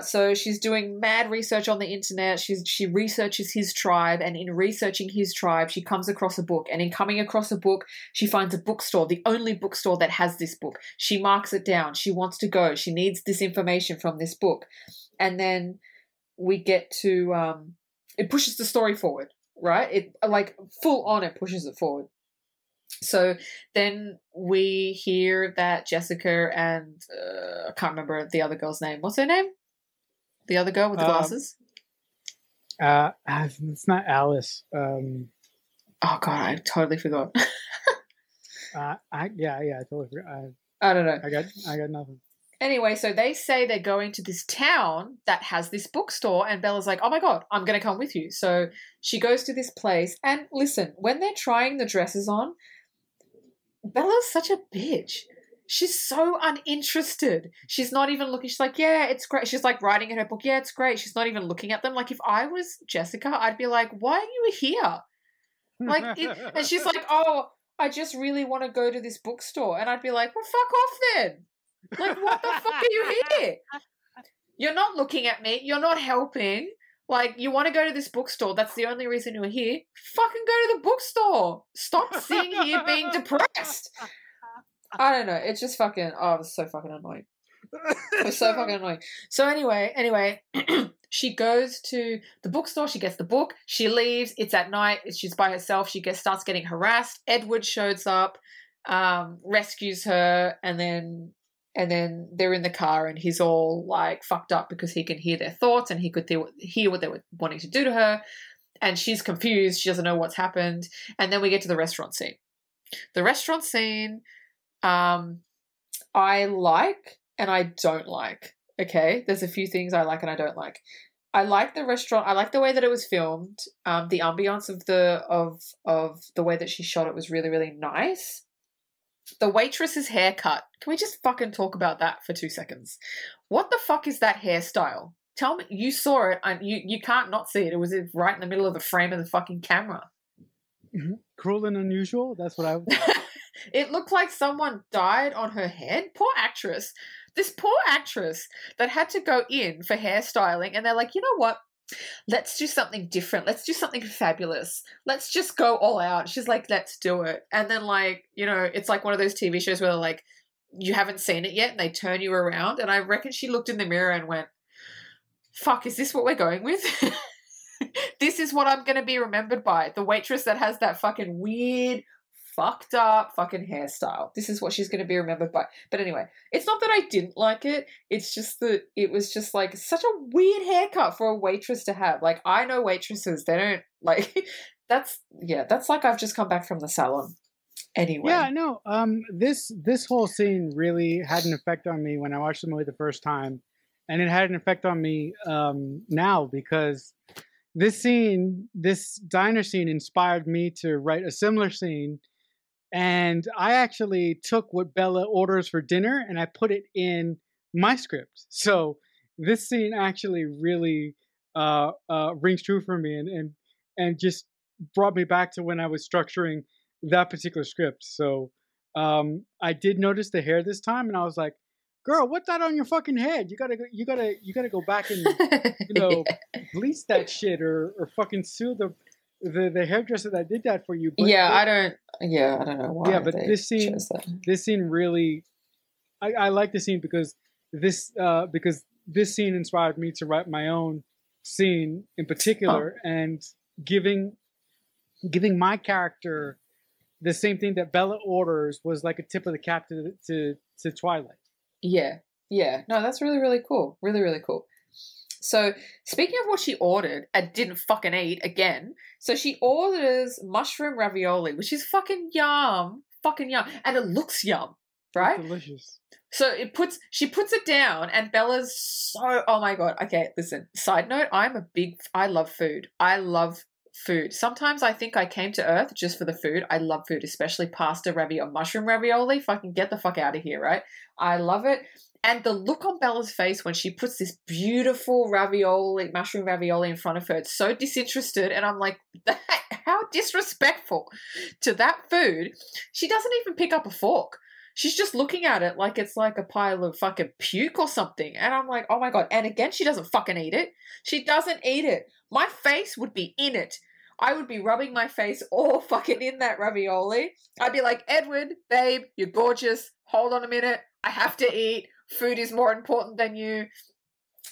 So she's doing mad research on the internet. She researches his tribe, and in researching his tribe, she comes across a book. And in coming across a book, she finds a bookstore, the only bookstore that has this book. She marks it down. She wants to go. She needs this information from this book. And then we get to it pushes the story forward, right? It pushes it forward. So then we hear that Jessica and I can't remember the other girl's name. What's her name? The other girl with the glasses? It's not Alice. Oh, God, I totally forgot. I totally forgot. I don't know. I got nothing. Anyway, so they say they're going to this town that has this bookstore, and Bella's like, oh, my God, I'm going to come with you. So she goes to this place, and listen, when they're trying the dresses on, Bella's such a bitch. She's so uninterested. She's not even looking. She's like, yeah, it's great. She's like writing in her book, yeah, it's great. She's not even looking at them. Like, if I was Jessica, I'd be like, why are you here? Like, and she's like, oh, I just really want to go to this bookstore. And I'd be like, well, fuck off then. Like, what the fuck are you here? You're not looking at me. You're not helping. Like, you want to go to this bookstore. That's the only reason you're here. Fucking go to the bookstore. Stop sitting here being depressed. I don't know. It's just fucking, it was so fucking annoying. It was so fucking annoying. So anyway, she goes to the bookstore. She gets the book. She leaves. It's at night. She's by herself. She starts getting harassed. Edward shows up, rescues her, and then they're in the car, and he's all like fucked up because he can hear their thoughts and he could hear what they were wanting to do to her. And she's confused. She doesn't know what's happened. And then we get to the restaurant scene. The restaurant scene I like and I don't like, okay? There's a few things I like and I don't like. I like the restaurant. I like the way that it was filmed. The ambiance of the way that she shot it was really, really nice. The waitress's haircut. Can we just fucking talk about that for 2 seconds? What the fuck is that hairstyle? Tell me, you saw it. You can't not see it. It was right in the middle of the frame of the fucking camera. Mm-hmm. Cruel and unusual. That's what I would say. It looked like someone died on her head. Poor actress. This poor actress that had to go in for hairstyling, and they're like, you know what? Let's do something different. Let's do something fabulous. Let's just go all out. She's like, let's do it. And then, like, you know, it's like one of those TV shows where they're like, you haven't seen it yet, and they turn you around. And I reckon she looked in the mirror and went, fuck, is this what we're going with? This is what I'm going to be remembered by. The waitress that has that fucking weird, fucked up fucking hairstyle. This is what she's going to be remembered by. But anyway, it's not that I didn't like it. It's just that it was just like such a weird haircut for a waitress to have. Like, I know waitresses, they don't like that's like I've just come back from the salon. Anyway. Yeah, no. This whole scene really had an effect on me when I watched the movie the first time. And it had an effect on me now, because this diner scene inspired me to write a similar scene. And I actually took what Bella orders for dinner and I put it in my script. So this scene actually really rings true for me and just brought me back to when I was structuring that particular script. So I did notice the hair this time and I was like, girl, what's that on your fucking head? You gotta go back and bleach that shit or fucking sue the hairdresser that did that for you. But I don't know why. Yeah, but this scene really, I like this scene because this scene inspired me to write my own scene in particular, and giving my character the same thing that Bella orders was like a tip of the cap to Twilight. Yeah. No, that's really, really cool. Really, really cool. So speaking of what she ordered and didn't fucking eat again, so she orders mushroom ravioli, which is fucking yum. Fucking yum. And it looks yum, right? It's delicious. So she puts it down and Bella's so, oh my God. Okay, listen, side note, I love food. I love food. Sometimes I think I came to Earth just for the food. I love food, especially pasta ravioli, mushroom ravioli. Fucking get the fuck out of here, right? I love it. And the look on Bella's face when she puts this beautiful ravioli, mushroom ravioli in front of her, it's so disinterested. And I'm like, how disrespectful to that food. She doesn't even pick up a fork. She's just looking at it like it's like a pile of fucking puke or something. And I'm like, oh my God. And again, she doesn't fucking eat it. She doesn't eat it. My face would be in it. I would be rubbing my face all fucking in that ravioli. I'd be like, Edward, babe, you're gorgeous. Hold on a minute. I have to eat. Food is more important than you.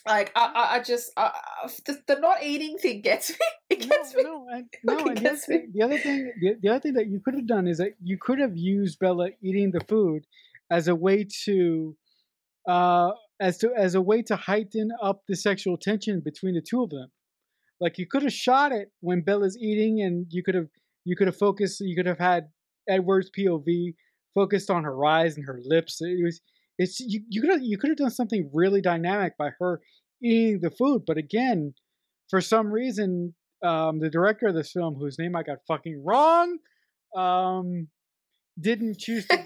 Like, the not eating thing gets me. It gets me. The other thing that you could have done is that you could have used Bella eating the food as a way to, heighten up the sexual tension between the two of them. Like, you could have shot it when Bella's eating, and you could have had Edward's POV focused on her eyes and her lips. You could have done something really dynamic by her eating the food. But again, for some reason, the director of this film, whose name I got fucking wrong, didn't choose to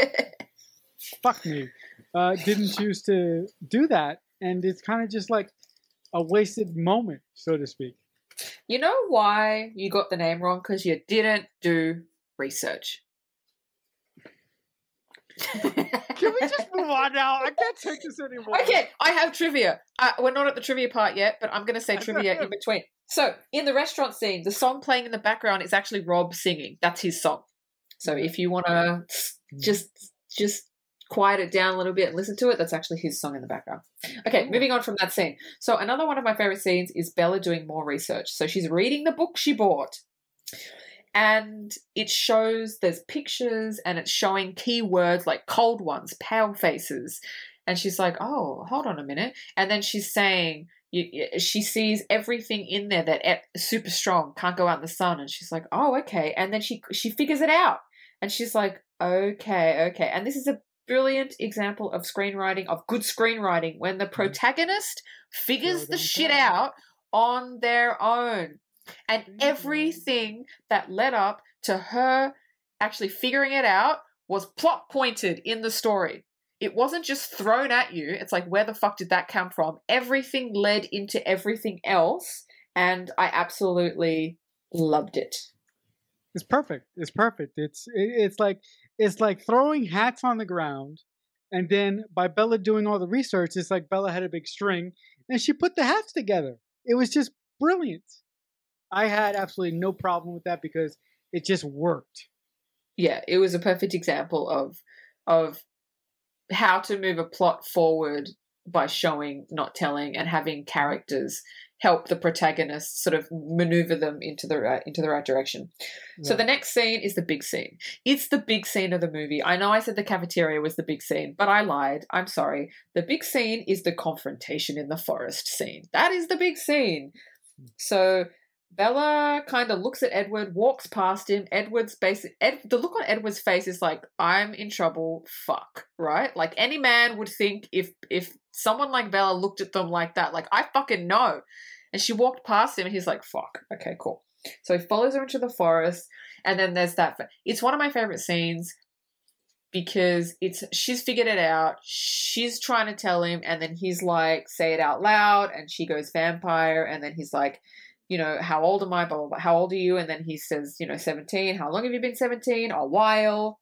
didn't choose to do that, and it's kind of just like a wasted moment, so to speak. You know why you got the name wrong? Because you didn't do research. Can we just move on now? I can't take this anymore. Okay, I have trivia. We're not at the trivia part yet, but I'm going to say trivia in between. So in the restaurant scene, the song playing in the background is actually Rob singing. That's his song. So if you want to just quiet it down a little bit and listen to it, that's actually his song in the background. Okay, moving on from that scene. So another one of my favorite scenes is Bella doing more research. So she's reading the book she bought. And it shows there's pictures and it's showing keywords like cold ones, pale faces. And she's like, oh, hold on a minute. And then she's saying she sees everything in there that super strong, can't go out in the sun. And she's like, oh, okay. And then she figures it out. And she's like, okay. And this is a brilliant example of screenwriting, of good screenwriting, when the protagonist figures the shit out on their own. And everything that led up to her actually figuring it out was plot pointed in the story. It wasn't just thrown at you. It's like, where the fuck did that come from? Everything led into everything else, and I absolutely loved it. It's perfect. It's perfect. It's like throwing hats on the ground, and then by Bella doing all the research, it's like Bella had a big string, and she put the hats together. It was just brilliant. I had absolutely no problem with that because it just worked. Yeah, it was a perfect example of how to move a plot forward by showing, not telling, and having characters help the protagonist sort of maneuver them into the right direction. Yeah. So the next scene is the big scene. It's the big scene of the movie. I know I said the cafeteria was the big scene, but I lied. I'm sorry. The big scene is the confrontation in the forest scene. That is the big scene. So Bella kind of looks at Edward, walks past him. The look on Edward's face is like, I'm in trouble, fuck, right? Like any man would think if someone like Bella looked at them like that, like, I fucking know. And she walked past him and he's like, fuck, okay, cool. So he follows her into the forest, and then there's that. It's one of my favorite scenes because she's figured it out. She's trying to tell him, and then he's like, say it out loud, and she goes vampire, and then he's like, you know, how old am I, blah, blah, blah, how old are you? And then he says, you know, 17. How long have you been 17? A while.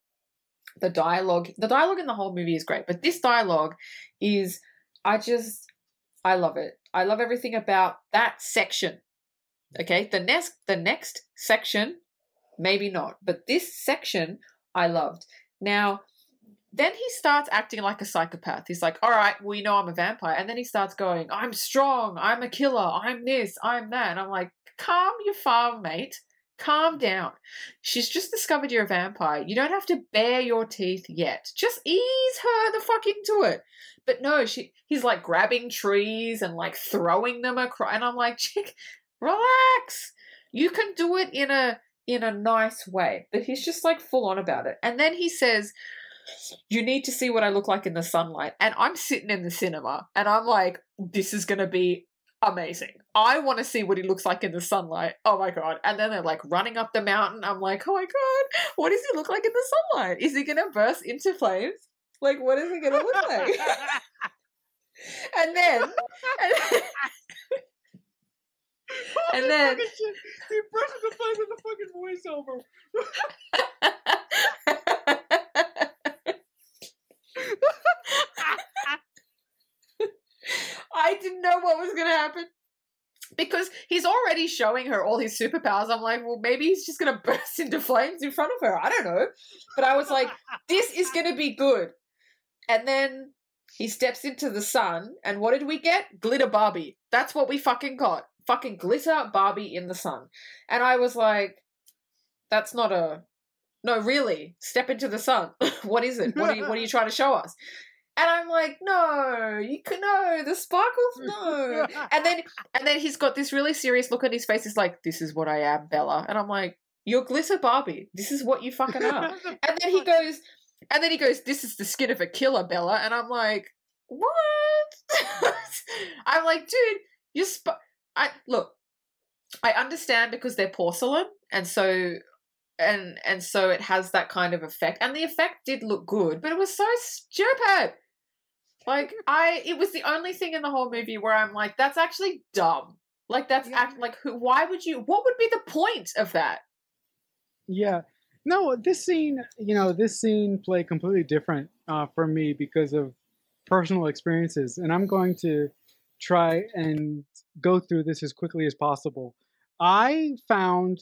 The dialogue in the whole movie is great, but this dialogue is, I love it. I love everything about that section. Okay, the next section, maybe not, but this section I loved. Now, then he starts acting like a psychopath. He's like, all right, well, you know I'm a vampire. And then he starts going, I'm strong, I'm a killer, I'm this, I'm that. And I'm like, calm your farm, mate. Calm down. She's just discovered you're a vampire. You don't have to bare your teeth yet. Just ease her the fuck into it. But no, he's like grabbing trees and like throwing them across. And I'm like, chick, relax. You can do it in a nice way. But he's just like full on about it. And then he says, you need to see what I look like in the sunlight. And I'm sitting in the cinema and I'm like, this is going to be amazing. I want to see what he looks like in the sunlight. Oh my God. And then they're like running up the mountain. I'm like, oh my God, what does he look like in the sunlight? Is he going to burst into flames? Like, what is he going to look like? And then he bursts into flames with the fucking voiceover. I didn't know what was going to happen because he's already showing her all his superpowers. I'm like, well, maybe he's just going to burst into flames in front of her. I don't know. But I was like, this is going to be good. And then he steps into the sun, and what did we get? Glitter Barbie. That's what we fucking got. Fucking glitter Barbie in the sun. And I was like, that's not a... No, really, step into the sun. What is it? What are you trying to show us? And I'm like, no, the sparkles, no. And then he's got this really serious look on his face. He's like, this is what I am, Bella. And I'm like, you're glitter Barbie. This is what you fucking are. And then he goes, this is the skin of a killer, Bella. And I'm like, what? I'm like, dude, I understand because they're porcelain, and so it has that kind of effect, and the effect did look good, but it was so stupid. Like it was the only thing in the whole movie where I'm like, that's actually dumb. Like what would be the point of that? Yeah, no, this scene played completely different for me because of personal experiences, and I'm going to try and go through this as quickly as possible. I found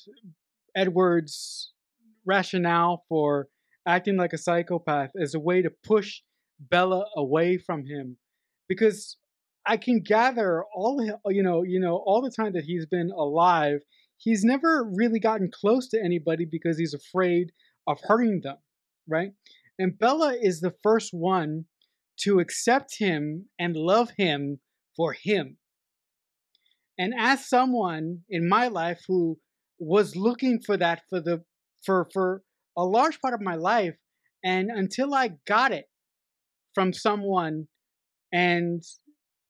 Edward's rationale for acting like a psychopath as a way to push Bella away from him, because I can gather all the time that he's been alive, he's never really gotten close to anybody because he's afraid of hurting them, right? And Bella is the first one to accept him and love him for him. And as someone in my life who was looking for that for a large part of my life, and until I got it from someone, and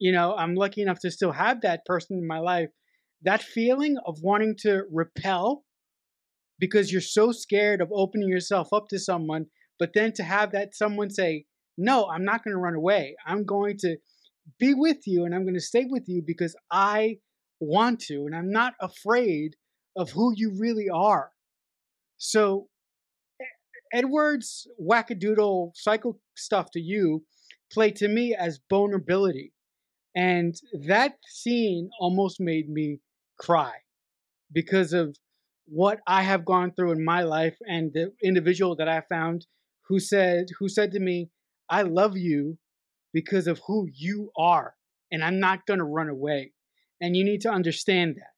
I'm lucky enough to still have that person in my life, that feeling of wanting to repel because you're so scared of opening yourself up to someone, but then to have that someone say, no, I'm not going to run away. I'm going to be with you and I'm going to stay with you because I want to, and I'm not afraid of who you really are. So Edward's wackadoodle psycho stuff to you played to me as vulnerability. And that scene almost made me cry because of what I have gone through in my life and the individual that I found who said to me, I love you because of who you are, and I'm not going to run away. And you need to understand that.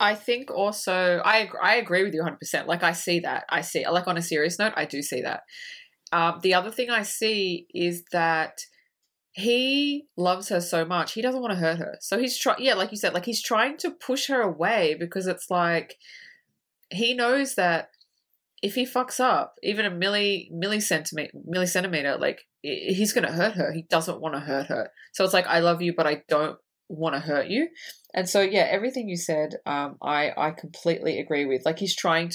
I think also, I agree with you 100%. Like, I see that. I see, like, on a serious note, I do see that. The other thing I see is that he loves her so much. He doesn't want to hurt her. So he's like you said, like, he's trying to push her away because it's like he knows that if he fucks up even a millisentimeter, like, he's going to hurt her. He doesn't want to hurt her. So it's like, I love you, but I don't want to hurt you. And so, yeah, everything you said, I completely agree with. Like, he's scared.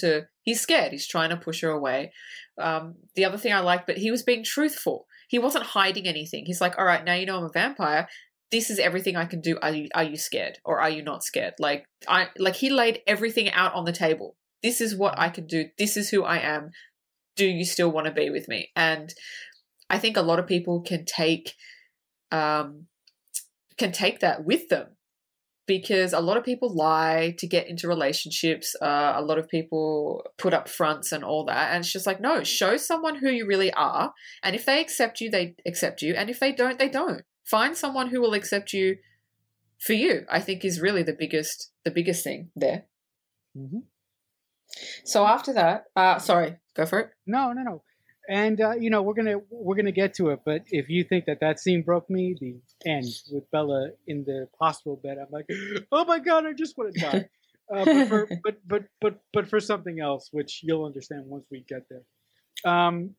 He's trying to push her away. The other thing I liked, but he was being truthful. He wasn't hiding anything. He's like, all right, now you know I'm a vampire. This is everything I can do. Are you scared or are you not scared? Like, he laid everything out on the table. This is what I can do. This is who I am. Do you still want to be with me? And I think a lot of people can take that with them, because a lot of people lie to get into relationships. A lot of people put up fronts and all that. And it's just like, no, show someone who you really are. And if they accept you, they accept you. And if they don't, they don't. Find someone who will accept you for you, I think, is really the biggest thing there. Mm-hmm. So after that, sorry, go for it. No. And, we're going to get to it. But if you think that scene broke me, the end with Bella in the hospital bed, I'm like, oh, my God, I just want to die. But for something else, which you'll understand once we get there. All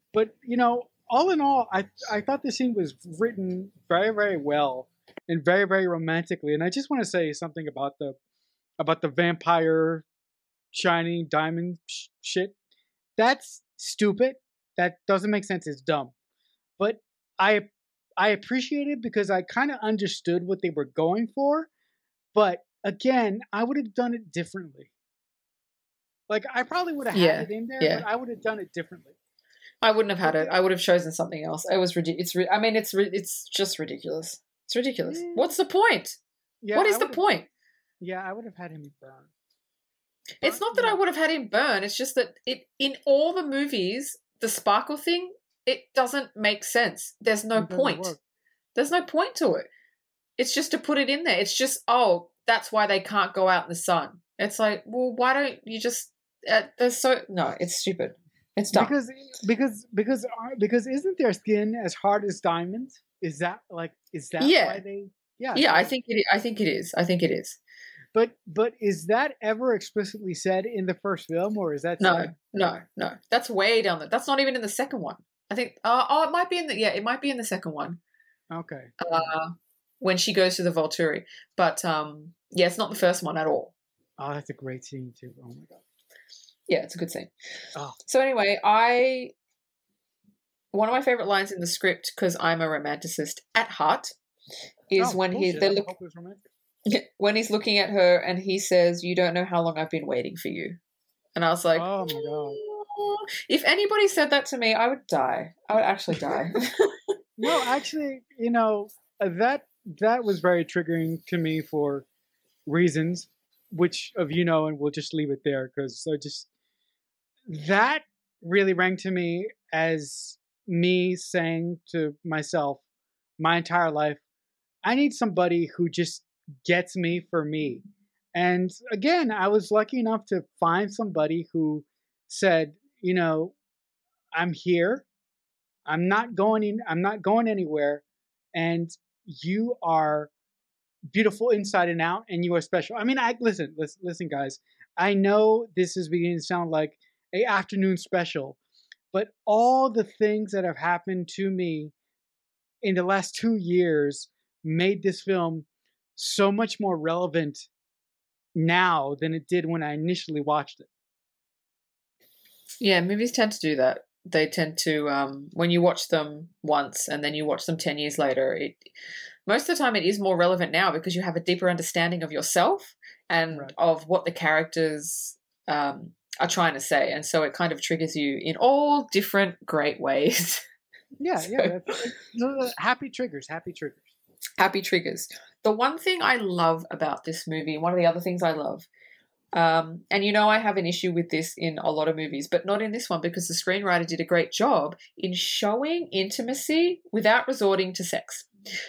in all, I thought this scene was written very, very well and very, very romantically. And I just want to say something about the vampire shining diamond shit. That's stupid. That doesn't make sense. It's dumb. But I appreciate it because I kind of understood what they were going for. But again, I would have done it differently. Like, I probably would have had it in there, but I would have done it differently. I wouldn't have had it. I would have chosen something else. It was ridiculous. It's just ridiculous. It's ridiculous. Yeah. What's the point? Yeah, what is the point? Yeah, I would have had him burn. It's not that I would have had him burn. It's just that in all the movies, the sparkle thing, it doesn't make sense. There's no point. Work. There's no point to it. It's just to put it in there. It's just, oh, that's why they can't go out in the sun. It's like, well, why don't you just it's stupid. It's dumb. Because isn't their skin as hard as diamond? Is that why they I think it is. But is that ever explicitly said in the first film, or is that no? That's way down there. That's not even in the second one. I think it might be in the second one. Okay. When she goes to the Volturi, but it's not the first one at all. Oh, that's a great scene too. Oh my God. Yeah, it's a good scene. Oh. So anyway, one of my favorite lines in the script, because I'm a romanticist at heart, is when he's looking at her and he says, you don't know how long I've been waiting for you. And I was like, oh my God. If anybody said that to me, I would die. I would actually die. No, actually, that was very triggering to me for reasons, and we'll just leave it there, because that really rang to me as me saying to myself my entire life, I need somebody who just gets me for me. And again, I was lucky enough to find somebody who said, I'm here. I'm not going anywhere. And you are beautiful inside and out, and you are special. I mean, listen, guys, I know this is beginning to sound like an afternoon special, but all the things that have happened to me in the last 2 years made this film so much more relevant now than it did when I initially watched it. Yeah, movies tend to do that. they tend to, when you watch them once and then you watch them 10 years later, most of the time it is more relevant now because you have a deeper understanding of yourself and of what the characters are trying to say. And so it kind of triggers you in all different great ways. Yeah, yeah. Happy triggers. Happy triggers. The one thing I love about this movie, one of the other things I love, and you know I have an issue with this in a lot of movies, but not in this one because the screenwriter did a great job in showing intimacy without resorting to sex.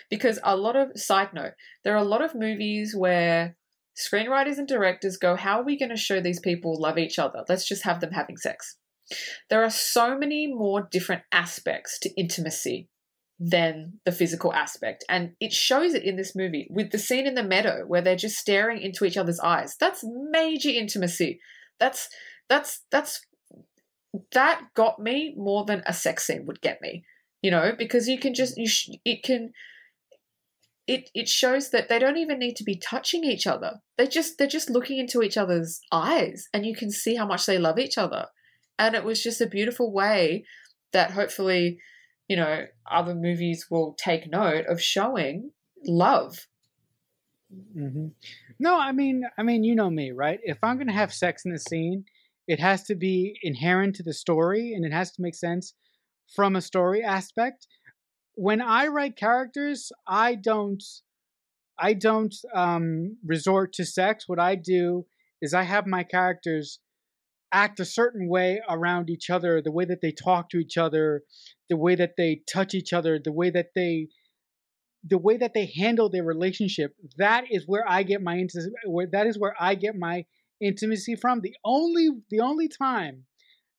Because a lot of, side note, there are a lot of movies where screenwriters and directors go, how are we going to show these people love each other? Let's just have them having sex. There are so many more different aspects to intimacy than the physical aspect, and it shows it in this movie with the scene in the meadow where they're just staring into each other's eyes. That's major intimacy. That got me more than a sex scene would get me, you know, because you can just it shows that they don't even need to be touching each other. They're just looking into each other's eyes, and you can see how much they love each other. And it was just a beautiful way that hopefully, you know, other movies will take note of showing love. Mm-hmm. No, I mean, you know me, right? If I'm going to have sex in a scene, it has to be inherent to the story and it has to make sense from a story aspect. When I write characters, I don't resort to sex. What I do is I have my characters act a certain way around each other, the way that they talk to each other, the way that they touch each other, the way that they handle their relationship. That is where I get my intimacy from. The only time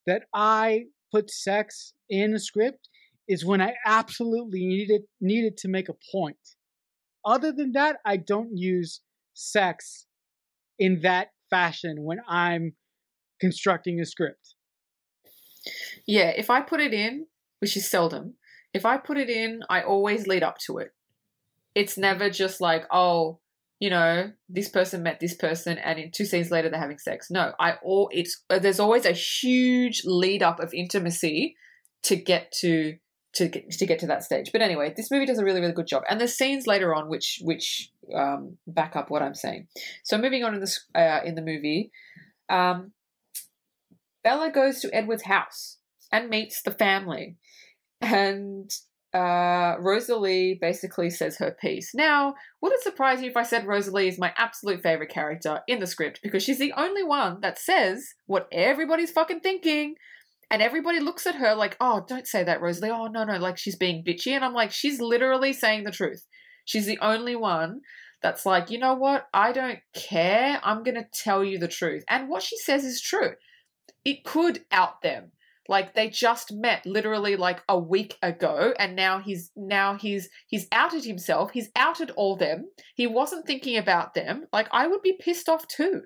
that I put sex in a script is when I absolutely needed to make a point. Other than that, I don't use sex in that fashion when I'm constructing a script. Yeah, if I put it in, which is seldom, if I put it in, I always lead up to it. It's never just like, oh, you know, this person met this person and in 2 scenes later they're having sex. No, there's always a huge lead up of intimacy to get to that stage. But anyway, this movie does a really, really good job. And there's scenes later on which back up what I'm saying. So moving on in the movie, Bella goes to Edward's house and meets the family, and Rosalie basically says her piece. Now, would it surprise you if I said Rosalie is my absolute favorite character in the script because she's the only one that says what everybody's fucking thinking, and everybody looks at her like, oh, don't say that, Rosalie. Oh, no, like she's being bitchy, and I'm like, she's literally saying the truth. She's the only one that's like, you know what, I don't care. I'm going to tell you the truth, and what she says is true. It could out them. Like they just met literally like a week ago, and now he's outed himself. He's outed all them. He wasn't thinking about them. Like I would be pissed off too.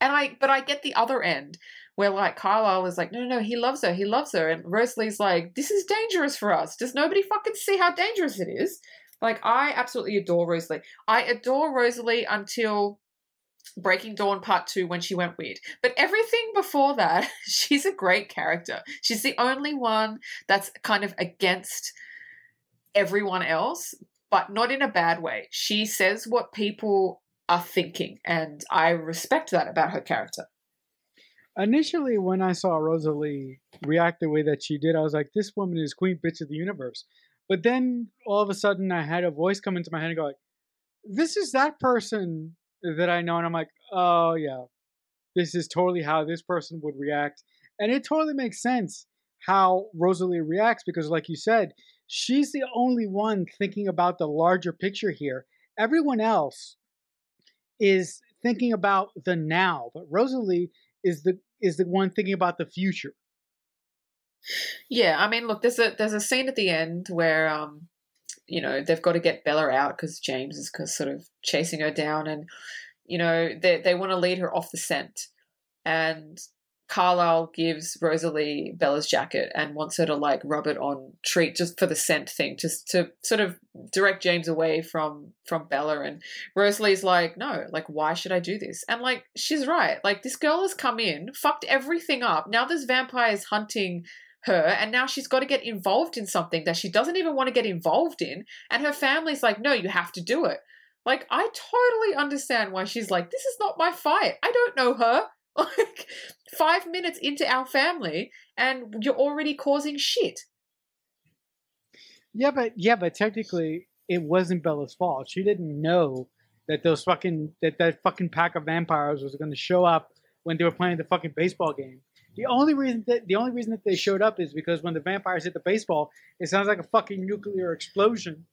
But I get the other end where like Carlisle is like, no, he loves her. He loves her. And Rosalie's like, this is dangerous for us. Does nobody fucking see how dangerous it is? Like I absolutely adore Rosalie. I adore Rosalie until Breaking Dawn Part 2 when she went weird. But everything before that, she's a great character. She's the only one that's kind of against everyone else, but not in a bad way. She says what people are thinking, and I respect that about her character. Initially, when I saw Rosalie react the way that she did, I was like, this woman is queen bitch of the universe. But then all of a sudden I had a voice come into my head and go like, this is that person that I know, and I'm like, oh yeah, this is totally how this person would react, and it totally makes sense how Rosalie reacts because, like you said, she's the only one thinking about the larger picture here. Everyone else is thinking about the now, but Rosalie is the one thinking about the future. Yeah, I mean, look, there's a scene at the end where you know, they've got to get Bella out because James is sort of chasing her down, and, you know, they want to lead her off the scent. And Carlisle gives Rosalie Bella's jacket and wants her to, like, rub it on, treat just for the scent thing, just to sort of direct James away from Bella. And Rosalie's like, no, like, why should I do this? And, like, she's right. Like, this girl has come in, fucked everything up. Now there's vampires hunting her, and now she's got to get involved in something that she doesn't even want to get involved in, and her family's like, no, you have to do it. Like, I totally understand why she's like, this is not my fight. I don't know her. Like, 5 minutes into our family and you're already causing shit. Yeah, but technically it wasn't Bella's fault. She didn't know that those fucking that fucking pack of vampires was going to show up when they were playing the fucking baseball game. The only reason that they showed up is because when the vampires hit the baseball, it sounds like a fucking nuclear explosion.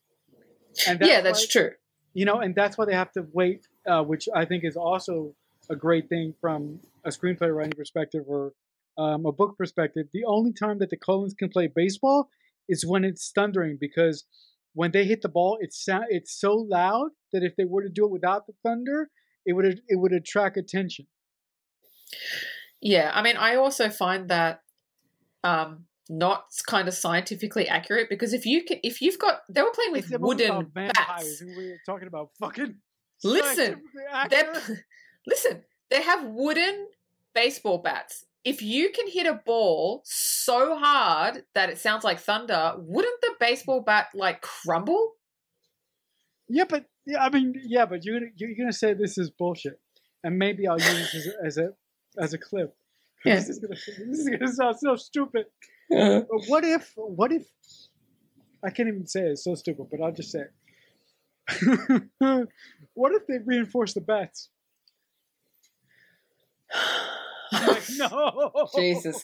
And that's true. You know, and that's why they have to wait, which I think is also a great thing from a screenplay writing perspective or a book perspective. The only time that the Cullens can play baseball is when it's thundering, because when they hit the ball, it's so loud that if they were to do it without the thunder, it would attract attention. Yeah, I mean, I also find that not kind of scientifically accurate, because if you've got they were playing with wooden bats. We're talking about fucking listen. They have wooden baseball bats. If you can hit a ball so hard that it sounds like thunder, wouldn't the baseball bat like crumble? Yeah, but you're gonna say this is bullshit, and maybe I'll use this as a clip. Yeah. This is gonna sound so stupid. But what if I can't even say it, it's so stupid, but I'll just say it. What if they reinforce the bats? Like, no. Jesus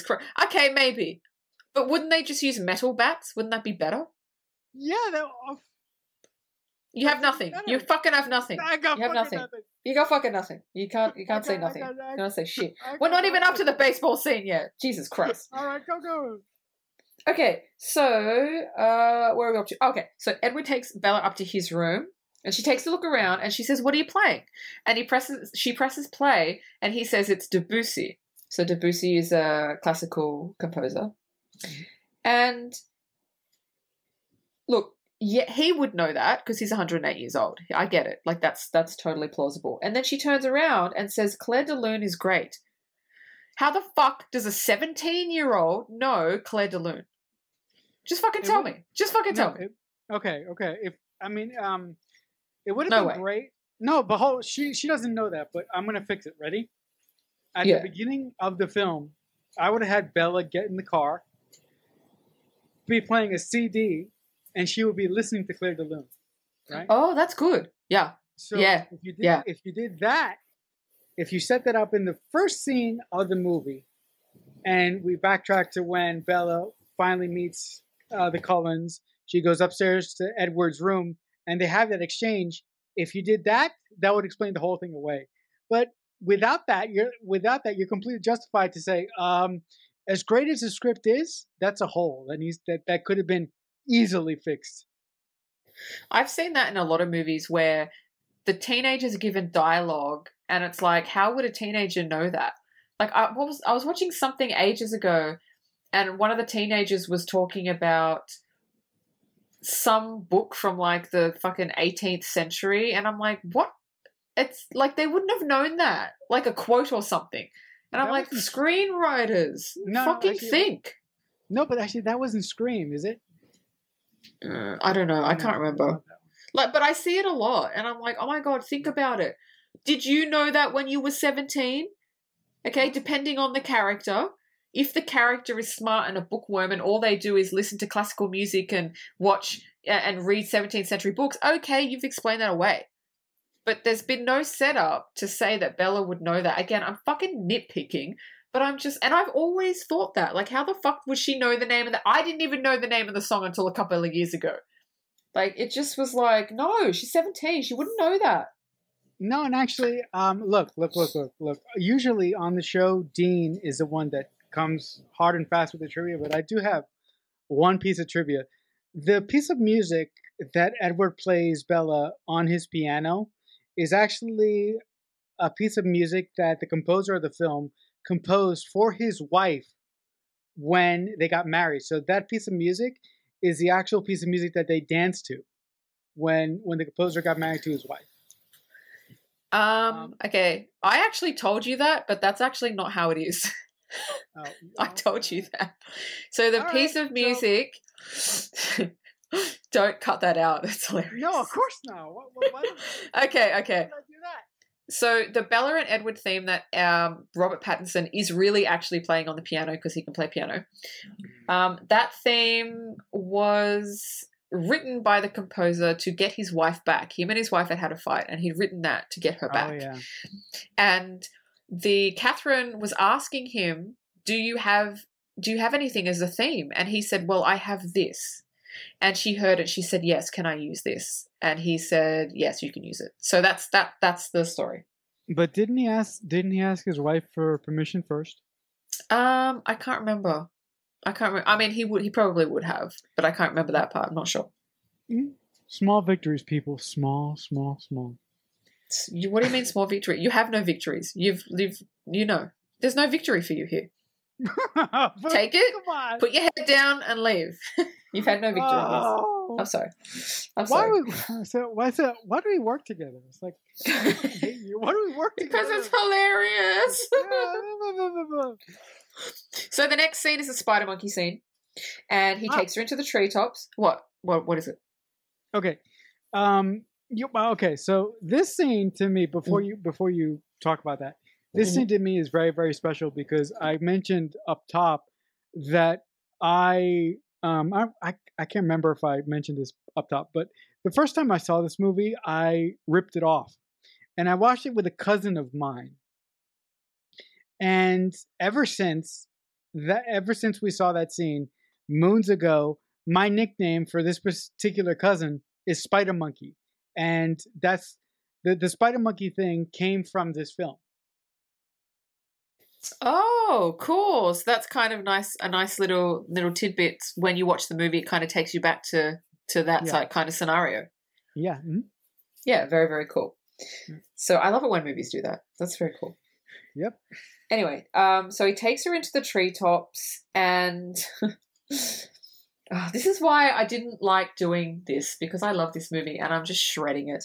Christ. Okay, maybe. But wouldn't they just use metal bats? Wouldn't that be better? Yeah, you have nothing. Better. You fucking have nothing. I got nothing. You got fucking nothing. You can't say nothing. You can't say shit. We're not even up to the baseball scene yet. Jesus Christ. All right, go. Okay, so where are we up to? Okay, so Edward takes Bella up to his room. And she takes a look around and she says, "What are you playing?" And she presses play, and he says it's Debussy. So Debussy is a classical composer. And look, yeah, he would know that because he's 108 years old. I get it. Like that's totally plausible. And then she turns around and says, "Claire de Lune is great." How the fuck does a 17-year-old know Claire de Lune? Just fucking tell me. Just fucking tell me. Okay. It would have been great. No, but she doesn't know that, but I'm going to fix it. Ready? At the beginning of the film, I would have had Bella get in the car, be playing a CD, and she would be listening to Claire de Lune. Right? Oh, that's good. Yeah. So if you did that, if you set that up in the first scene of the movie, and we backtrack to when Bella finally meets the Cullens, she goes upstairs to Edward's room, and they have that exchange. If you did that, that would explain the whole thing away. But without that, you're completely justified to say, as great as the script is, that's a hole that could have been easily fixed. I've seen that in a lot of movies where the teenagers are given dialogue, and it's like, how would a teenager know that? Like I was watching something ages ago, and one of the teenagers was talking about some book from like the fucking 18th century, and I'm like, what? It's like they wouldn't have known that, like a quote or something. And I'm like, screenwriters, think. No, but actually, that wasn't Scream, is it? I don't know. I can't remember. Like, but I see it a lot, and I'm like, oh my god, think about it. Did you know that when you were 17? Okay, depending on the character. If the character is smart and a bookworm and all they do is listen to classical music and watch and read 17th century books, okay, you've explained that away. But there's been no setup to say that Bella would know that. Again, I'm fucking nitpicking, but and I've always thought that. Like, how the fuck would she know the name of that? I didn't even know the name of the song until a couple of years ago. Like, it just was like, no, she's 17. She wouldn't know that. No, and actually, look. Usually on the show, Dean is the one that comes hard and fast with the trivia, but I do have one piece of trivia. The piece of music that Edward plays Bella on his piano is actually a piece of music that the composer of the film composed for his wife when they got married. So that piece of music is the actual piece of music that they danced to when the composer got married to his wife. Okay. I actually told you that, but that's actually not how it is. I told you that. So the piece of music, don't cut that out. It's hilarious. No, of course not. Okay. Why did I do that? So the Bella and Edward theme that Robert Pattinson is really actually playing on the piano because he can play piano. That theme was written by the composer to get his wife back. Him and his wife had had a fight, and he'd written that to get her back. Oh, yeah. And Catherine was asking him, "Do you have anything as a theme?" And he said, "Well, I have this." And she heard it. She said, "Yes, can I use this?" And he said, "Yes, you can use it." So that's the story. But didn't he ask his wife for permission first? I can't remember. I mean, he probably would have, but I can't remember that part. I'm not sure. Small victories, people. Small. What do you mean small victory? You have no victories. You know. There's no victory for you here. Take it. Come on. Put your head down and leave. You've had no victory. Oh. I'm sorry. Why do we work together? It's like, I hate you. Why do we work together? Because it's hilarious. So the next scene is a spider monkey scene, and he takes her into the treetops. What is it? Okay. So this scene to me, before you talk about that, this scene to me is very, very special because I mentioned up top that I can't remember if I mentioned this up top, but the first time I saw this movie, I ripped it off, and I watched it with a cousin of mine. And ever since we saw that scene moons ago, my nickname for this particular cousin is Spider Monkey. And that's the Spider Monkey thing came from this film. Oh, cool. So that's kind of nice, a nice little tidbit. When you watch the movie, it kind of takes you back to that type kind of scenario. Yeah. Mm-hmm. Yeah, very, very cool. Mm-hmm. So I love it when movies do that. That's very cool. Yep. Anyway, so he takes her into the treetops, and this is why I didn't like doing this, because I love this movie and I'm just shredding it.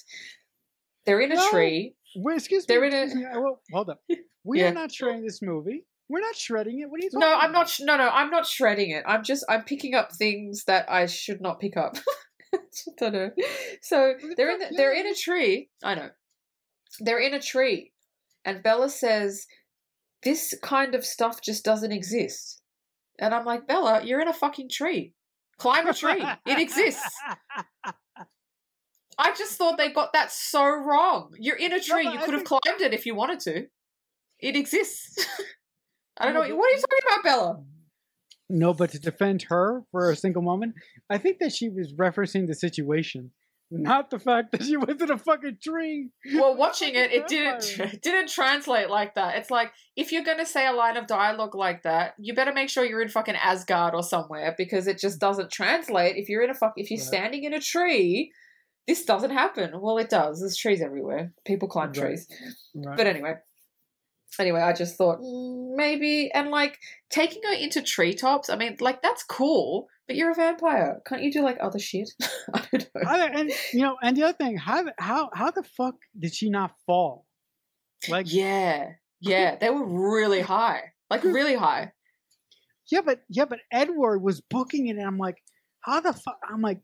They're in a tree. Wait, excuse me. Well, hold up. We are not shredding this movie. We're not shredding it. What are you talking about? I'm not shredding it. I'm picking up things that I should not pick up. I don't know. So they're in a tree. I know. They're in a tree. And Bella says, "This kind of stuff just doesn't exist." And I'm like, "Bella, you're in a fucking tree. Climb a tree. It exists." I just thought they got that so wrong. You're in a tree. You could have climbed it if you wanted to. It exists. I don't know. What are you talking about, Bella? No, but to defend her for a single moment, I think that she was referencing the situation. Not the fact that she went to the fucking tree. Well, watching it didn't translate like that. It's like, if you're going to say a line of dialogue like that, you better make sure you're in fucking Asgard or somewhere, because it just doesn't translate. If you're right. Standing in a tree, this doesn't happen. Well, it does. There's trees everywhere. People climb trees. Right. But anyway, I just thought maybe, and like taking her into treetops. I mean, like, that's cool. But you're a vampire. Can't you do like other shit? I don't know. And the other thing, how the fuck did she not fall? Like, yeah, they were really high, like really high. Yeah, but Edward was booking it, and I'm like, how the fuck? I'm like,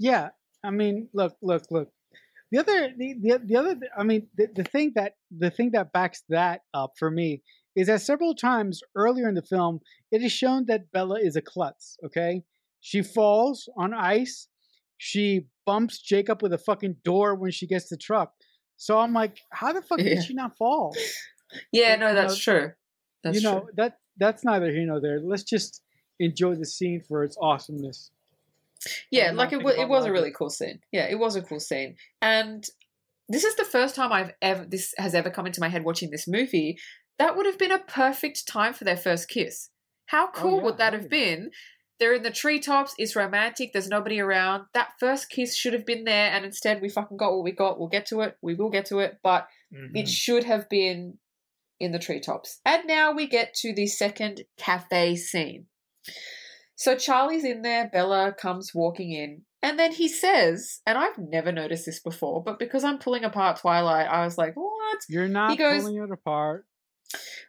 yeah. I mean, look. The other. I mean, the thing that backs that up for me is that several times earlier in the film, it is shown that Bella is a klutz, okay? She falls on ice. She bumps Jacob with a fucking door when she gets the truck. So I'm like, how the fuck did she not fall? Yeah, no, that's true. That's true. That's neither here nor there. Let's just enjoy the scene for its awesomeness. Yeah, like it was a really cool scene. Yeah, it was a cool scene. And this is the first time this has ever come into my head watching this movie. That would have been a perfect time for their first kiss. How cool would that have been? They're in the treetops. It's romantic. There's nobody around. That first kiss should have been there, and instead we fucking got what we got. We'll get to it. We will get to it. But it should have been in the treetops. And now we get to the second cafe scene. So Charlie's in there. Bella comes walking in. And then he says, and I've never noticed this before, but because I'm pulling apart Twilight, I was like, what? You're not pulling it apart.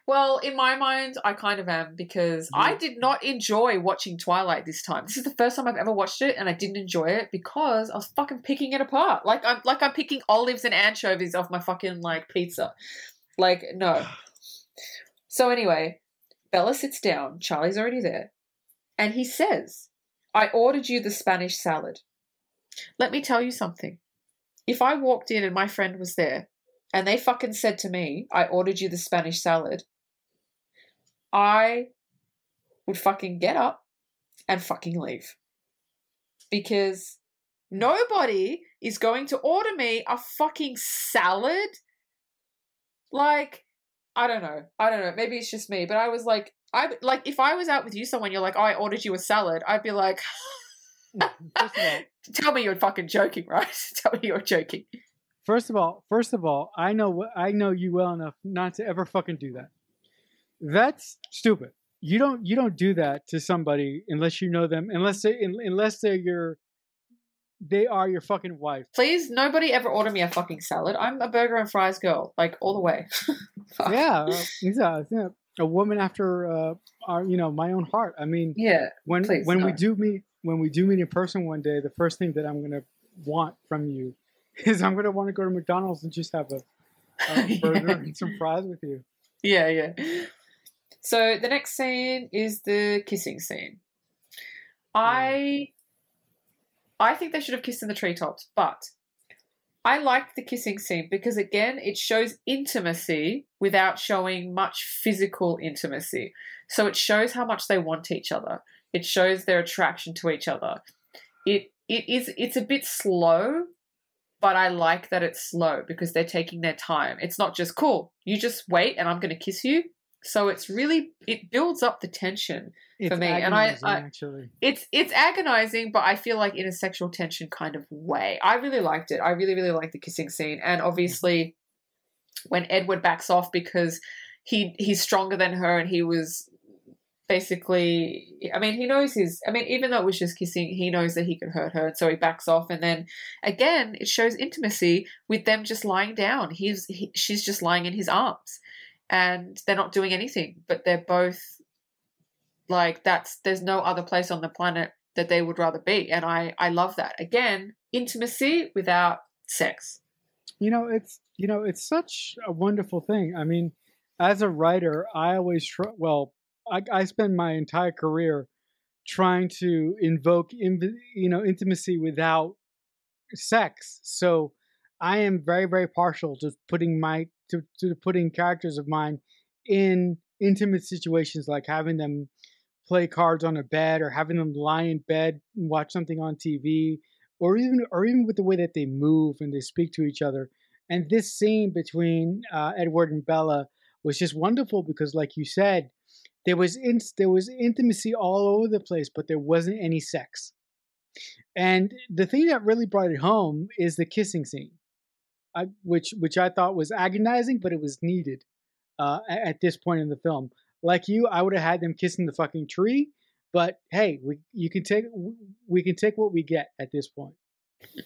Well, in my mind, I kind of am because I did not enjoy watching Twilight this time. This is the first time I've ever watched it, and I didn't enjoy it because I was fucking picking it apart. Like I'm picking olives and anchovies off my fucking like pizza. Like, no. So anyway, Bella sits down. Charlie's already there, and he says, "I ordered you the Spanish salad. Let me tell you something. If I walked in and my friend was there, and they fucking said to me, 'I ordered you the Spanish salad,' I would fucking get up and fucking leave. Because nobody is going to order me a fucking salad." Like, I don't know. Maybe it's just me, but I was like, if I was out with you, someone, you're like, "Oh, I ordered you a salad," I'd be like, "Tell me you're fucking joking, right? Tell me you're joking." First of all, I know you well enough not to ever fucking do that. That's stupid. You don't do that to somebody unless you know them, unless they are your fucking wife. Please, nobody ever order me a fucking salad. I'm a burger and fries girl, like all the way. Yeah, a woman after my own heart. I mean, yeah. When we do meet in person one day, the first thing that I'm gonna want from you is I'm gonna want to go to McDonald's and just have a burger and some fries with you. Yeah. So the next scene is the kissing scene. I think they should have kissed in the treetops, but I liked the kissing scene because, again, it shows intimacy without showing much physical intimacy. So it shows how much they want each other. It shows their attraction to each other. It's a bit slow, but I like that it's slow because they're taking their time. It's not just, "Cool, you just wait and I'm going to kiss you." So it's really, it builds up the tension for me. And it's agonizing, but I feel like in a sexual tension kind of way. I really liked it. I really, really liked the kissing scene. And obviously when Edward backs off because he's stronger than her and he was basically, I mean, he knows his, I mean, even though it was just kissing, he knows that he could hurt her. And so he backs off. And then again, it shows intimacy with them just lying down. She's just lying in his arms. And they're not doing anything, but they're both like, there's no other place on the planet that they would rather be. And I love that. Again, intimacy without sex. It's such a wonderful thing. I mean, as a writer, I always, I spend my entire career trying to invoke, intimacy without sex. So I am very, very partial to putting characters of mine in intimate situations, like having them play cards on a bed or having them lie in bed and watch something on TV, or even with the way that they move and they speak to each other. And this scene between Edward and Bella was just wonderful because, like you said, there was intimacy all over the place, but there wasn't any sex. And the thing that really brought it home is the kissing scene. Which I thought was agonizing, but it was needed at this point in the film. Like you, I would have had them kissing the fucking tree, but hey, we can take what we get at this point.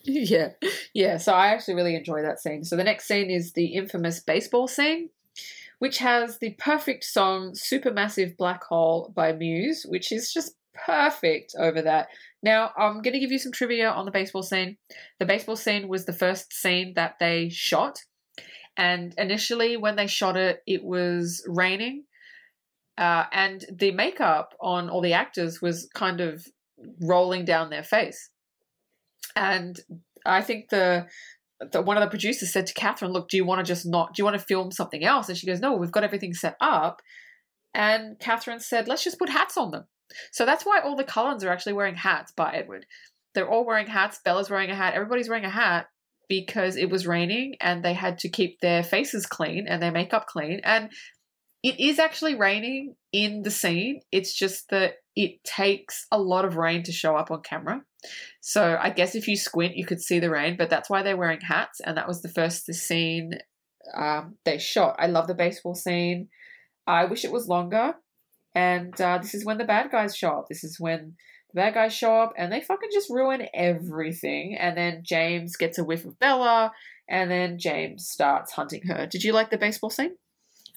Yeah. So I actually really enjoy that scene. So the next scene is the infamous baseball scene, which has the perfect song "Supermassive Black Hole" by Muse, which is just perfect over that. Now, I'm going to give you some trivia on the baseball scene. The baseball scene was the first scene that they shot. And initially when they shot it, it was raining. And the makeup on all the actors was kind of rolling down their face. And I think one of the producers said to Catherine, "Look, do you want to film something else?" And she goes, "No, we've got everything set up." And Catherine said, "Let's just put hats on them." So that's why all the Cullens are actually wearing hats, bar Edward. They're all wearing hats. Bella's wearing a hat. Everybody's wearing a hat because it was raining and they had to keep their faces clean and their makeup clean. And it is actually raining in the scene. It's just that it takes a lot of rain to show up on camera. So I guess if you squint, you could see the rain, but that's why they're wearing hats. And that was the first scene they shot. I love the baseball scene. I wish it was longer. And this is when the bad guys show up. And they fucking just ruin everything. And then James gets a whiff of Bella, and then James starts hunting her. Did you like the baseball scene?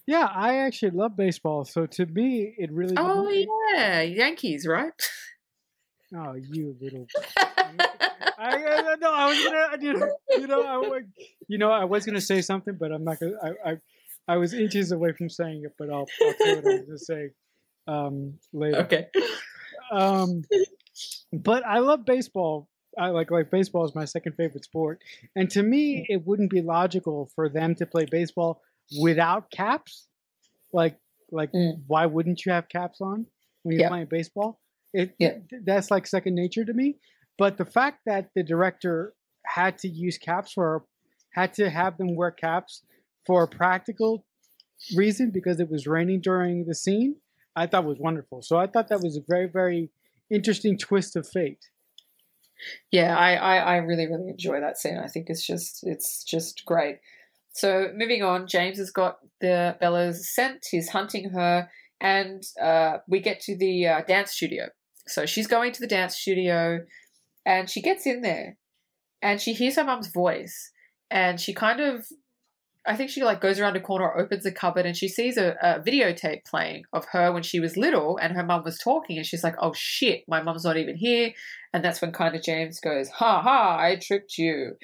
Yeah, I actually love baseball. So to me, it really... Oh, yeah. Yankees, right? Oh, you little... I was gonna say something, but I'm not gonna. I was inches away from saying it, but I'll say what I was gonna say later. Okay. But I love baseball. I like baseball is my second favorite sport, and to me, it wouldn't be logical for them to play baseball without caps. Why wouldn't you have caps on when you're playing baseball? That's like second nature to me. But the fact that the director had to use caps or had to have them wear caps for a practical reason because it was raining during the scene, I thought was wonderful. So I thought that was a very, very interesting twist of fate. Yeah, I really, really enjoy that scene. I think it's just great. So moving on, James has got the Bella's scent. He's hunting her, and we get to the dance studio. So she's going to the dance studio. And she gets in there and she hears her mum's voice and she kind of, I think she like goes around a corner, opens a cupboard and she sees a videotape playing of her when she was little and her mum was talking and she's like, oh shit, my mum's not even here. And that's when kind of James goes, ha ha, I tricked you.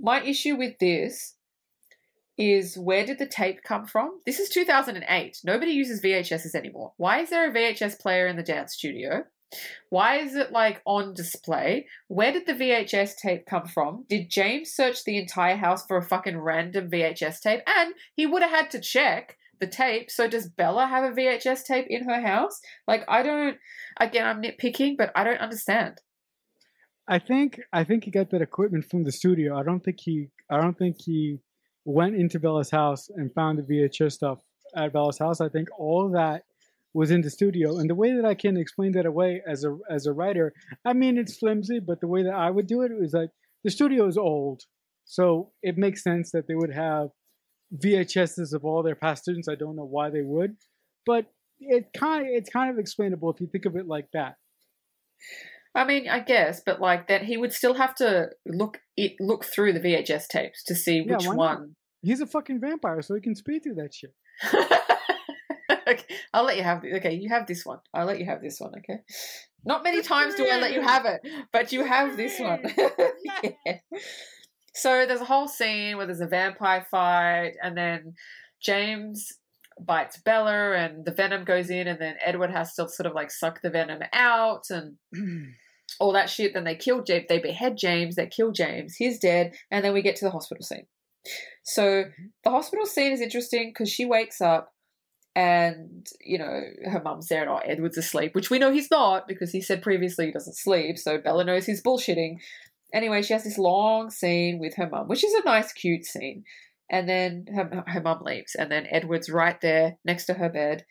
My issue with this is where did the tape come from? This is 2008. Nobody uses VHSs anymore. Why is there a VHS player in the dance studio? Why is it like on display? Where did the VHS tape come from? Did James search the entire house for a fucking random VHS tape? And he would have had to check the tape. So does Bella have a VHS tape in her house? Like, I don't, again, I'm nitpicking, but I don't understand. I think he got that equipment from the studio. I don't think he went into Bella's house and found the VHS stuff at Bella's house. I think all that was in the studio, and the way that I can explain that away as a writer, I mean, it's flimsy, but the way that I would do it is like the studio is old, so it makes sense that they would have VHSs of all their past students. I don't know why they would, but it's kind of explainable if you think of it like that. I mean, I guess, but like that, he would still have to look through the VHS tapes to see which one. He's a fucking vampire, so he can speed through that shit. Okay, I'll let you have it. Okay, you have this one. I'll let you have this one, okay? Not many times do I let you have it, but you have this one. Yeah. So there's a whole scene where there's a vampire fight and then James bites Bella and the venom goes in and then Edward has to sort of like suck the venom out and all that shit. Then they kill James. They behead James. They kill James. He's dead. And then we get to the hospital scene. So the hospital scene is interesting because she wakes up and, you know, her mum's there and, oh, Edward's asleep, which we know he's not because he said previously he doesn't sleep, so Bella knows he's bullshitting. Anyway, she has this long scene with her mum, which is a nice, cute scene. And then her mum leaves and then Edward's right there next to her bed.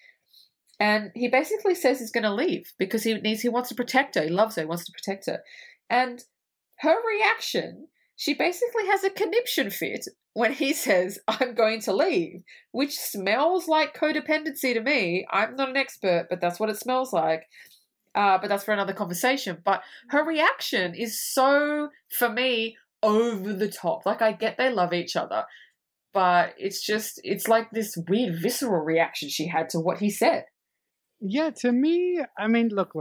And he basically says he's going to leave because he wants to protect her. He loves her. He wants to protect her. And her reaction, she basically has a conniption fit when he says, I'm going to leave, which smells like codependency to me. I'm not an expert, but that's what it smells like. But that's for another conversation. But her reaction is so, for me, over the top. Like, I get they love each other, but it's like this weird visceral reaction she had to what he said. Yeah, to me, I mean, look.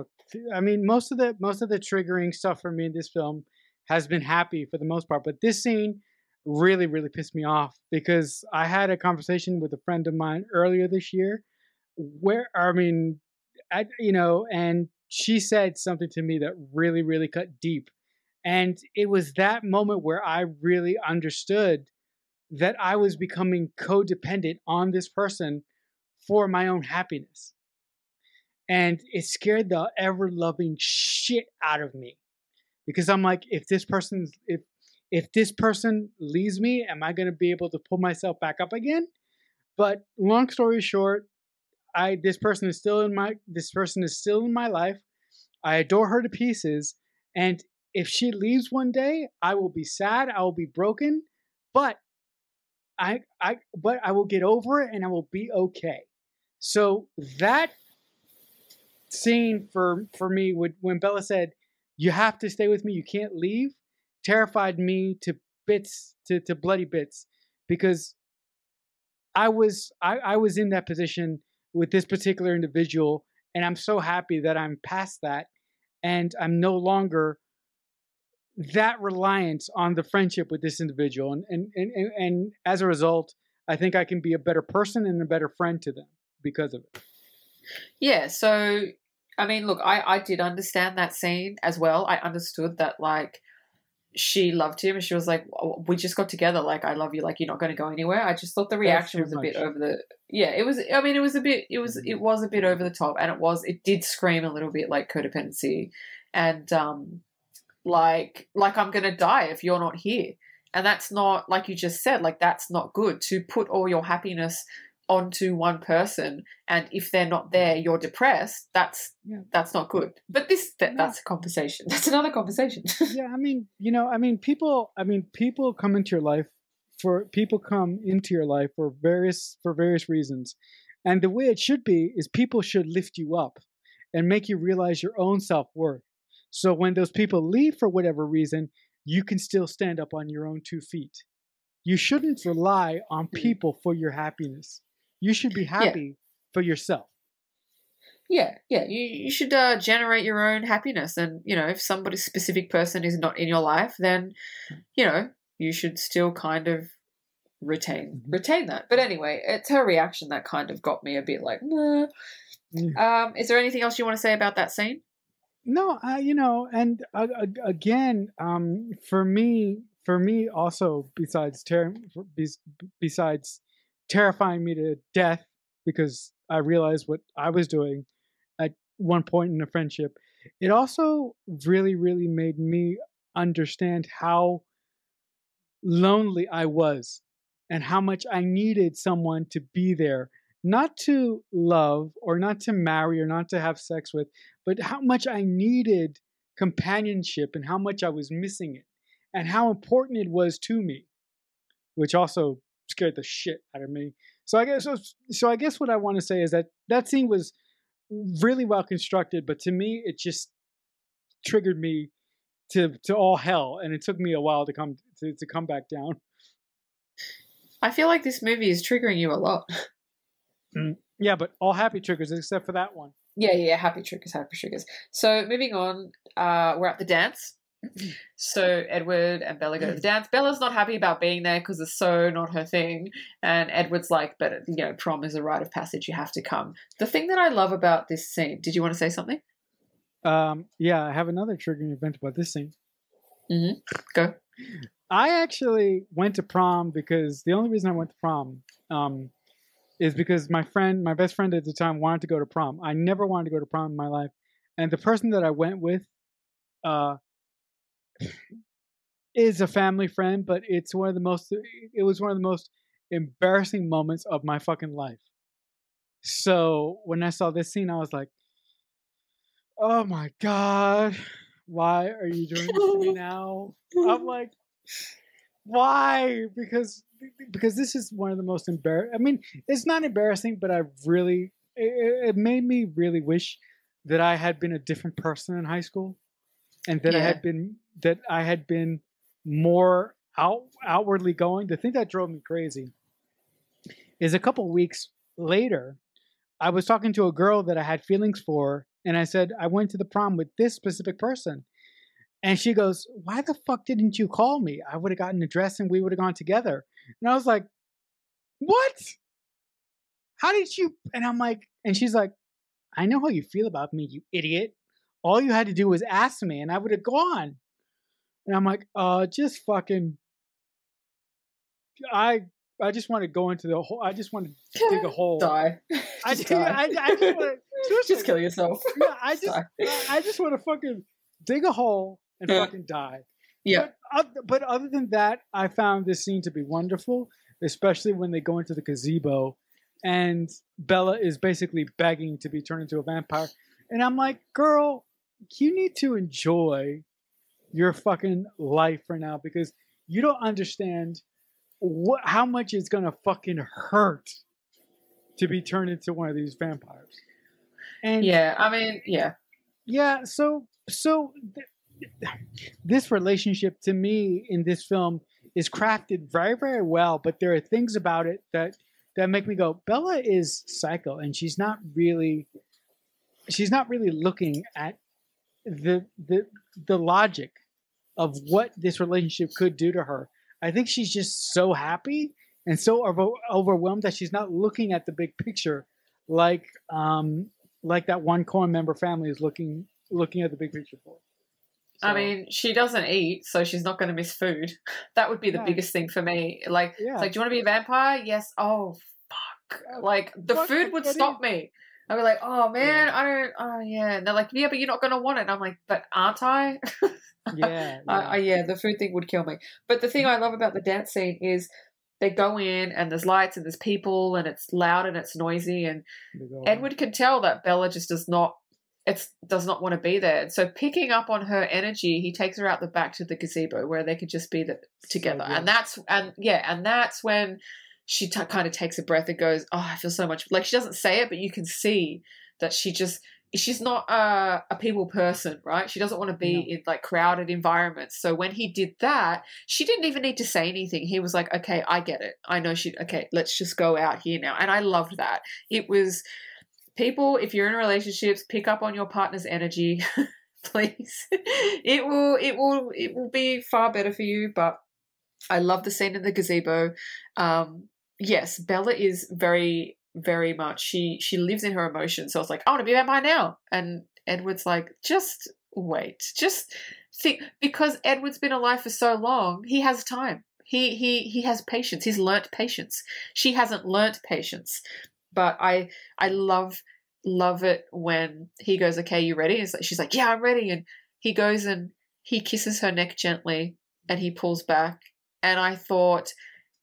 I mean, most of the triggering stuff for me in this film has been happy for the most part, but this scene really, really pissed me off because I had a conversation with a friend of mine earlier this year where, and she said something to me that really, really cut deep. And it was that moment where I really understood that I was becoming codependent on this person for my own happiness. And it scared the ever-loving shit out of me because I'm like, if this person leaves me, am I going to be able to pull myself back up again? But long story short, this person is still in my life. I adore her to pieces, and if she leaves one day, I will be sad, I will be broken, but I will get over it and I will be okay. So that scene for me when Bella said, "You have to stay with me, you can't leave," terrified me to bloody bits because I was in that position with this particular individual, and I'm so happy that I'm past that, and I'm no longer that reliance on the friendship with this individual. And as a result, I think I can be a better person and a better friend to them because of it. Yeah. So, I mean, look, I did understand that scene as well. I understood that, like, she loved him and she was like, we just got together. Like, I love you. Like, you're not going to go anywhere. I just thought the reaction was a bit over the, yeah, it was, I mean, it was a bit over the top, and it did scream a little bit like codependency and, like I'm going to die if you're not here. And that's not, like you just said, like, that's not good to put all your happiness onto one person, and if they're not there you're depressed. That's not good. But that's a conversation. That's another conversation. Yeah, people come into your life for various reasons. And the way it should be is people should lift you up and make you realize your own self-worth. So when those people leave for whatever reason, you can still stand up on your own 2 feet. You shouldn't rely on people for your happiness. You should be happy for yourself. Yeah. You should generate your own happiness. And, you know, if somebody, specific person is not in your life, then, you know, you should still kind of retain that. But anyway, it's her reaction that kind of got me a bit like, nah. Is there anything else you want to say about that scene? No, for me also, besides terrifying me to death, because I realized what I was doing at one point in the friendship, it also really, really made me understand how lonely I was and how much I needed someone to be there, not to love or not to marry or not to have sex with, but how much I needed companionship and how much I was missing it. And how important it was to me, which also scared the shit out of me. So I guess what I want to say is that scene was really well constructed, but to me, it just triggered me to all hell, and it took me a while to come back down. I feel like this movie is triggering you a lot. Yeah, but all happy triggers except for that one. Yeah, happy triggers. So moving on, we're at the dance. So Edward and Bella go to the dance. Bella's not happy about being there because it's so not her thing, and Edward's like, but, you know, prom is a rite of passage, you have to come. The thing that I love about this scene, did you want to say something? Yeah, I have another triggering event about this scene. Mm-hmm. Go. I actually went to prom because the only reason I went to prom is because my best friend at the time wanted to go to prom. I never wanted to go to prom in my life, and the person that I went with is a family friend, but it was one of the most embarrassing moments of my fucking life. So when I saw this scene, I was like, oh my God, why are you doing this to me now? I'm like, why? Because this is one of the most embarrassing. I mean, it's not embarrassing, but it made me really wish that I had been a different person in high school. And that I had been more outwardly going. The thing that drove me crazy is a couple weeks later, I was talking to a girl that I had feelings for, and I said, I went to the prom with this specific person. And she goes, why the fuck didn't you call me? I would have gotten a dress and we would have gone together. And I was like, what? How did you? And I'm like, and she's like, I know how you feel about me, you idiot. All you had to do was ask me, and I would have gone. And I'm like, just fucking. I just want to go into the hole. I just want to dig a hole. Die. Just kill yourself. Yeah, I just want to fucking dig a hole and fucking die. Yeah. But other than that, I found this scene to be wonderful, especially when they go into the gazebo, and Bella is basically begging to be turned into a vampire. And I'm like, girl, you need to enjoy your fucking life right now, because you don't understand how much it's going to fucking hurt to be turned into one of these vampires. And Yeah. So this relationship to me in this film is crafted very, very well, but there are things about it that that make me go, Bella is psycho, and she's not really looking at the logic of what this relationship could do to her. I think she's just so happy and so overwhelmed that she's not looking at the big picture, like that one Coen member family is looking at the big picture for. So, I mean, she doesn't eat, so she's not going to miss food. That would be the biggest thing for me. Like, it's like, do you want to be a vampire? Yes. Oh, fuck. Like, the food would stop me. I'd be like, oh, man, I don't, oh, yeah. And they're like, yeah, but you're not going to want it. And I'm like, but aren't I? The food thing would kill me. But the thing I love about the dance scene is they go in and there's lights and there's people and it's loud and it's noisy. And Edward can tell that Bella just does not want to be there. And so picking up on her energy, he takes her out the back to the gazebo where they could just be together. So, yeah. And that's when she kind of takes a breath and goes, oh, I feel so much. Like, she doesn't say it, but you can see that she's not a people person, right? She doesn't want to be in like crowded environments. So when he did that, she didn't even need to say anything. He was like, okay, I get it. I know let's just go out here now. And I loved that. It was, people, if you're in relationships, pick up on your partner's energy, please. It will be far better for you. But I love the scene in the gazebo. Yes, Bella is very, very much, she lives in her emotions. So I was like, I want to be a vampire now. And Edward's like, just wait, just think, because Edward's been alive for so long, he has time. He has patience. He's learnt patience. She hasn't learnt patience. But I love it when he goes, okay, you ready? And she's like, yeah, I'm ready. And he goes and he kisses her neck gently and he pulls back. And I thought,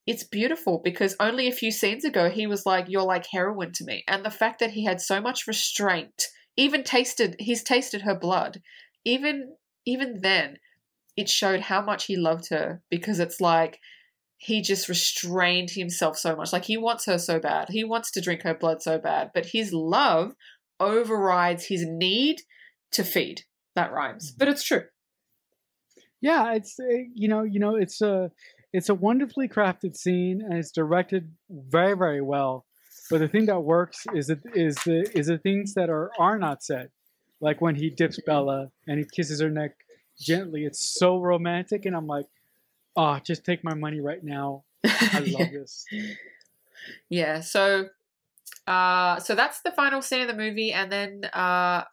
it's beautiful, because only a few scenes ago he was like, you're like heroin to me. And the fact that he had so much restraint, he's tasted her blood. Even then, it showed how much he loved her, because it's like, he just restrained himself so much. Like, he wants her so bad. He wants to drink her blood so bad. But his love overrides his need to feed. That rhymes, but it's true. Yeah, it's it's a wonderfully crafted scene, and it's directed very, very well. But the thing that works is the things that are not said, like when he dips Bella and he kisses her neck gently. It's so romantic, and I'm like, oh, just take my money right now. I love this. Yeah, so that's the final scene of the movie. And then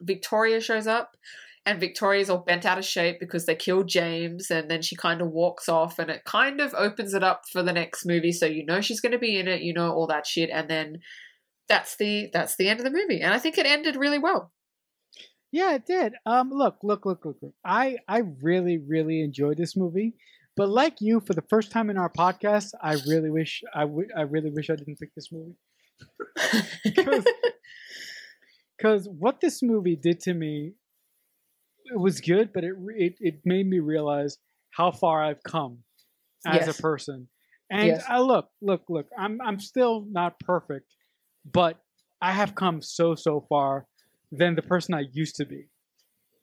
Victoria shows up, and Victoria's all bent out of shape because they killed James, and then she kind of walks off, and it kind of opens it up for the next movie. So you know she's going to be in it, you know, all that shit. And then that's the end of the movie. And I think it ended really well. Yeah, it did. Look. I really, really enjoyed this movie. But like you, for the first time in our podcast, I really wish I really wish I didn't pick this movie. Because what this movie did to me, it was good, but it made me realize how far I've come as a person. And look, I'm still not perfect, but I have come so far than the person I used to be.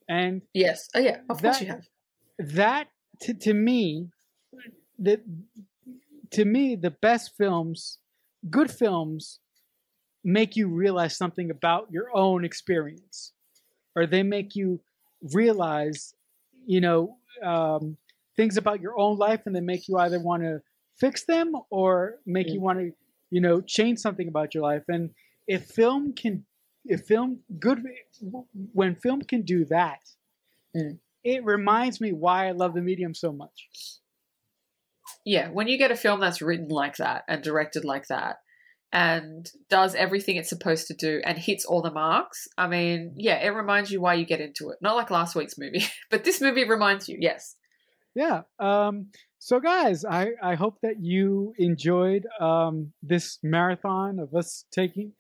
And of course you have. That. To me, the best films, good films, make you realize something about your own experience, or they make you realize, things about your own life, and they make you either want to fix them or make you want to, change something about your life. And when film can do that. It reminds me why I love the medium so much. Yeah, when you get a film that's written like that and directed like that and does everything it's supposed to do and hits all the marks, I mean, it reminds you why you get into it. Not like last week's movie, but this movie reminds you, yes. Yeah. So, guys, I hope that you enjoyed this marathon of us taking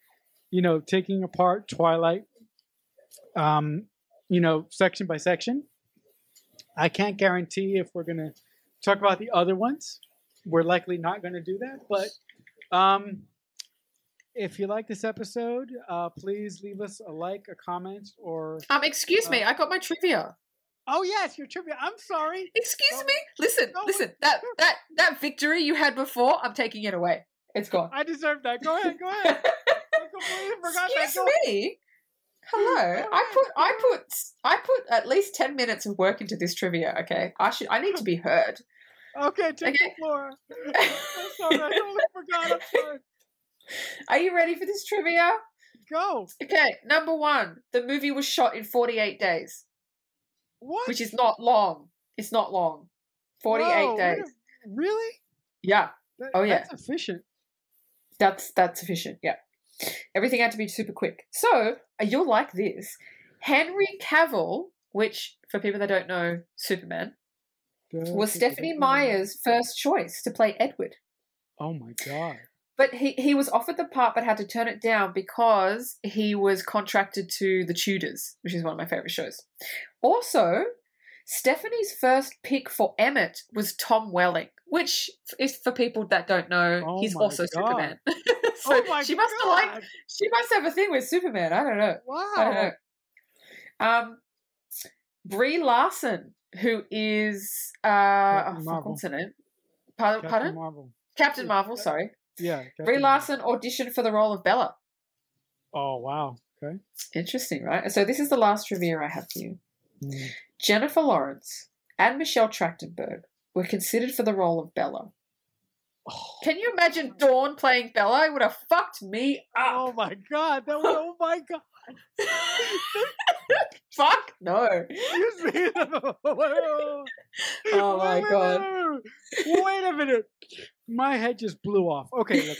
apart Twilight, section by section. I can't guarantee if we're going to talk about the other ones. We're likely not going to do that. But if you like this episode, please leave us a like, a comment, or... excuse me. I got my trivia. Oh, yes, your trivia. I'm sorry. Excuse me. Listen. That victory you had before, I'm taking it away. It's gone. I deserve that. Go ahead. Go ahead. I completely forgot that. Excuse me. Hello. I put at least 10 minutes of work into this trivia, okay? I need to be heard. Okay, take the floor. I'm sorry. I totally forgot. I'm sorry. Are you ready for this trivia? Go. Okay, number one. The movie was shot in 48 days. What? Which is not long. It's not long. 48 days. Really? Yeah. Yeah. That's efficient. That's efficient, yeah. Everything had to be super quick. So, you'll like this. Henry Cavill, which, for people that don't know, Superman, was Stephanie Meyer's first choice to play Edward. Oh, my God. But he was offered the part but had to turn it down because he was contracted to The Tudors, which is one of my favourite shows. Also, Stephanie's first pick for Emmett was Tom Welling, which is, for people that don't know, he's also Superman. So she must have a thing with Superman. I don't know. Wow. I don't know. Brie Larson, who is what's her name? Pardon? Marvel. Captain Marvel. Sorry. Yeah. Brie Larson auditioned for the role of Bella. Oh wow. Okay. Interesting, right? So this is the last trivia I have for you. Mm. Jennifer Lawrence and Michelle Trachtenberg were considered for the role of Bella. Can you imagine Dawn playing Bella? It would have fucked me up. Oh, my God. Oh, my God. Fuck no. Excuse me. Oh, my God. Wait a minute. My head just blew off. Okay,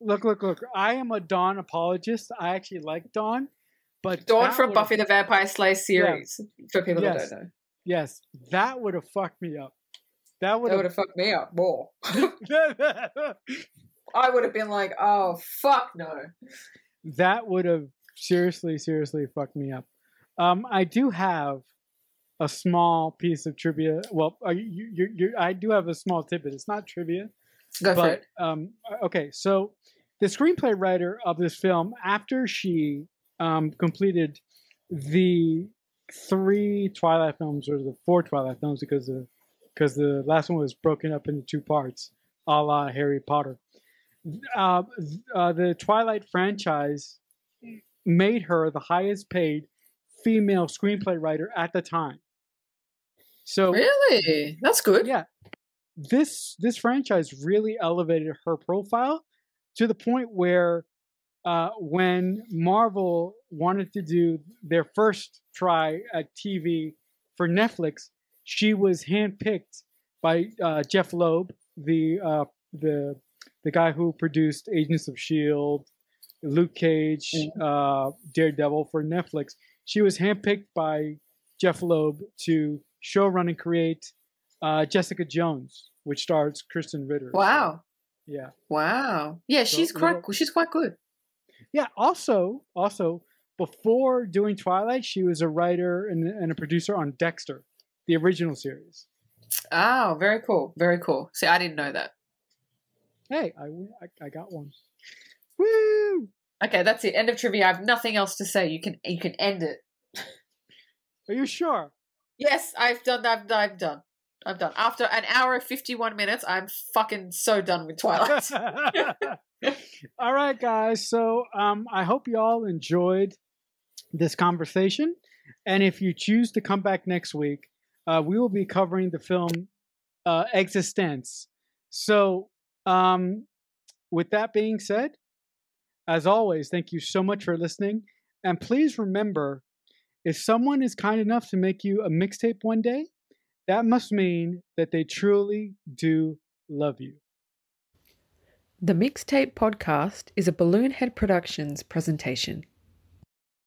look. Look. I am a Dawn apologist. I actually like Dawn. But Dawn from Buffy the Vampire Slayer series, for people that don't know. Yes, that would have fucked me up. That would have fucked me up more. I would have been like, oh, fuck no. That would have seriously fucked me up. I do have a small piece of trivia. Well, I do have a small tidbit. It's not trivia. Go for it. Okay, so the screenplay writer of this film, after she completed the 3 Twilight films or the 4 Twilight films because the last one was broken up into 2 parts, a la Harry Potter. The Twilight franchise made her the highest paid female screenplay writer at the time. So really? That's good. Yeah. This franchise really elevated her profile to the point where when Marvel wanted to do their first try at TV for Netflix, she was handpicked by Jeff Loeb, the guy who produced Agents of S.H.I.E.L.D., Luke Cage, Daredevil for Netflix. She was handpicked by Jeff Loeb to showrun and create Jessica Jones, which stars Kristen Ritter. Wow. So, yeah. Wow. Yeah, she's quite good. Yeah. Also, before doing Twilight, she was a writer and a producer on Dexter, the original series. Oh, very cool. Very cool. See, I didn't know that. Hey, I got one. Woo! Okay, that's it. End of trivia. I have nothing else to say. You can end it. Are you sure? Yes, I've done. After an hour and 51 minutes, I'm fucking so done with Twilight. All right, guys. So I hope you all enjoyed this conversation. And if you choose to come back next week, we will be covering the film Existence. So with that being said, as always, thank you so much for listening. And please remember, if someone is kind enough to make you a mixtape one day, that must mean that they truly do love you. The Mixtape Podcast is a Balloonhead Productions presentation.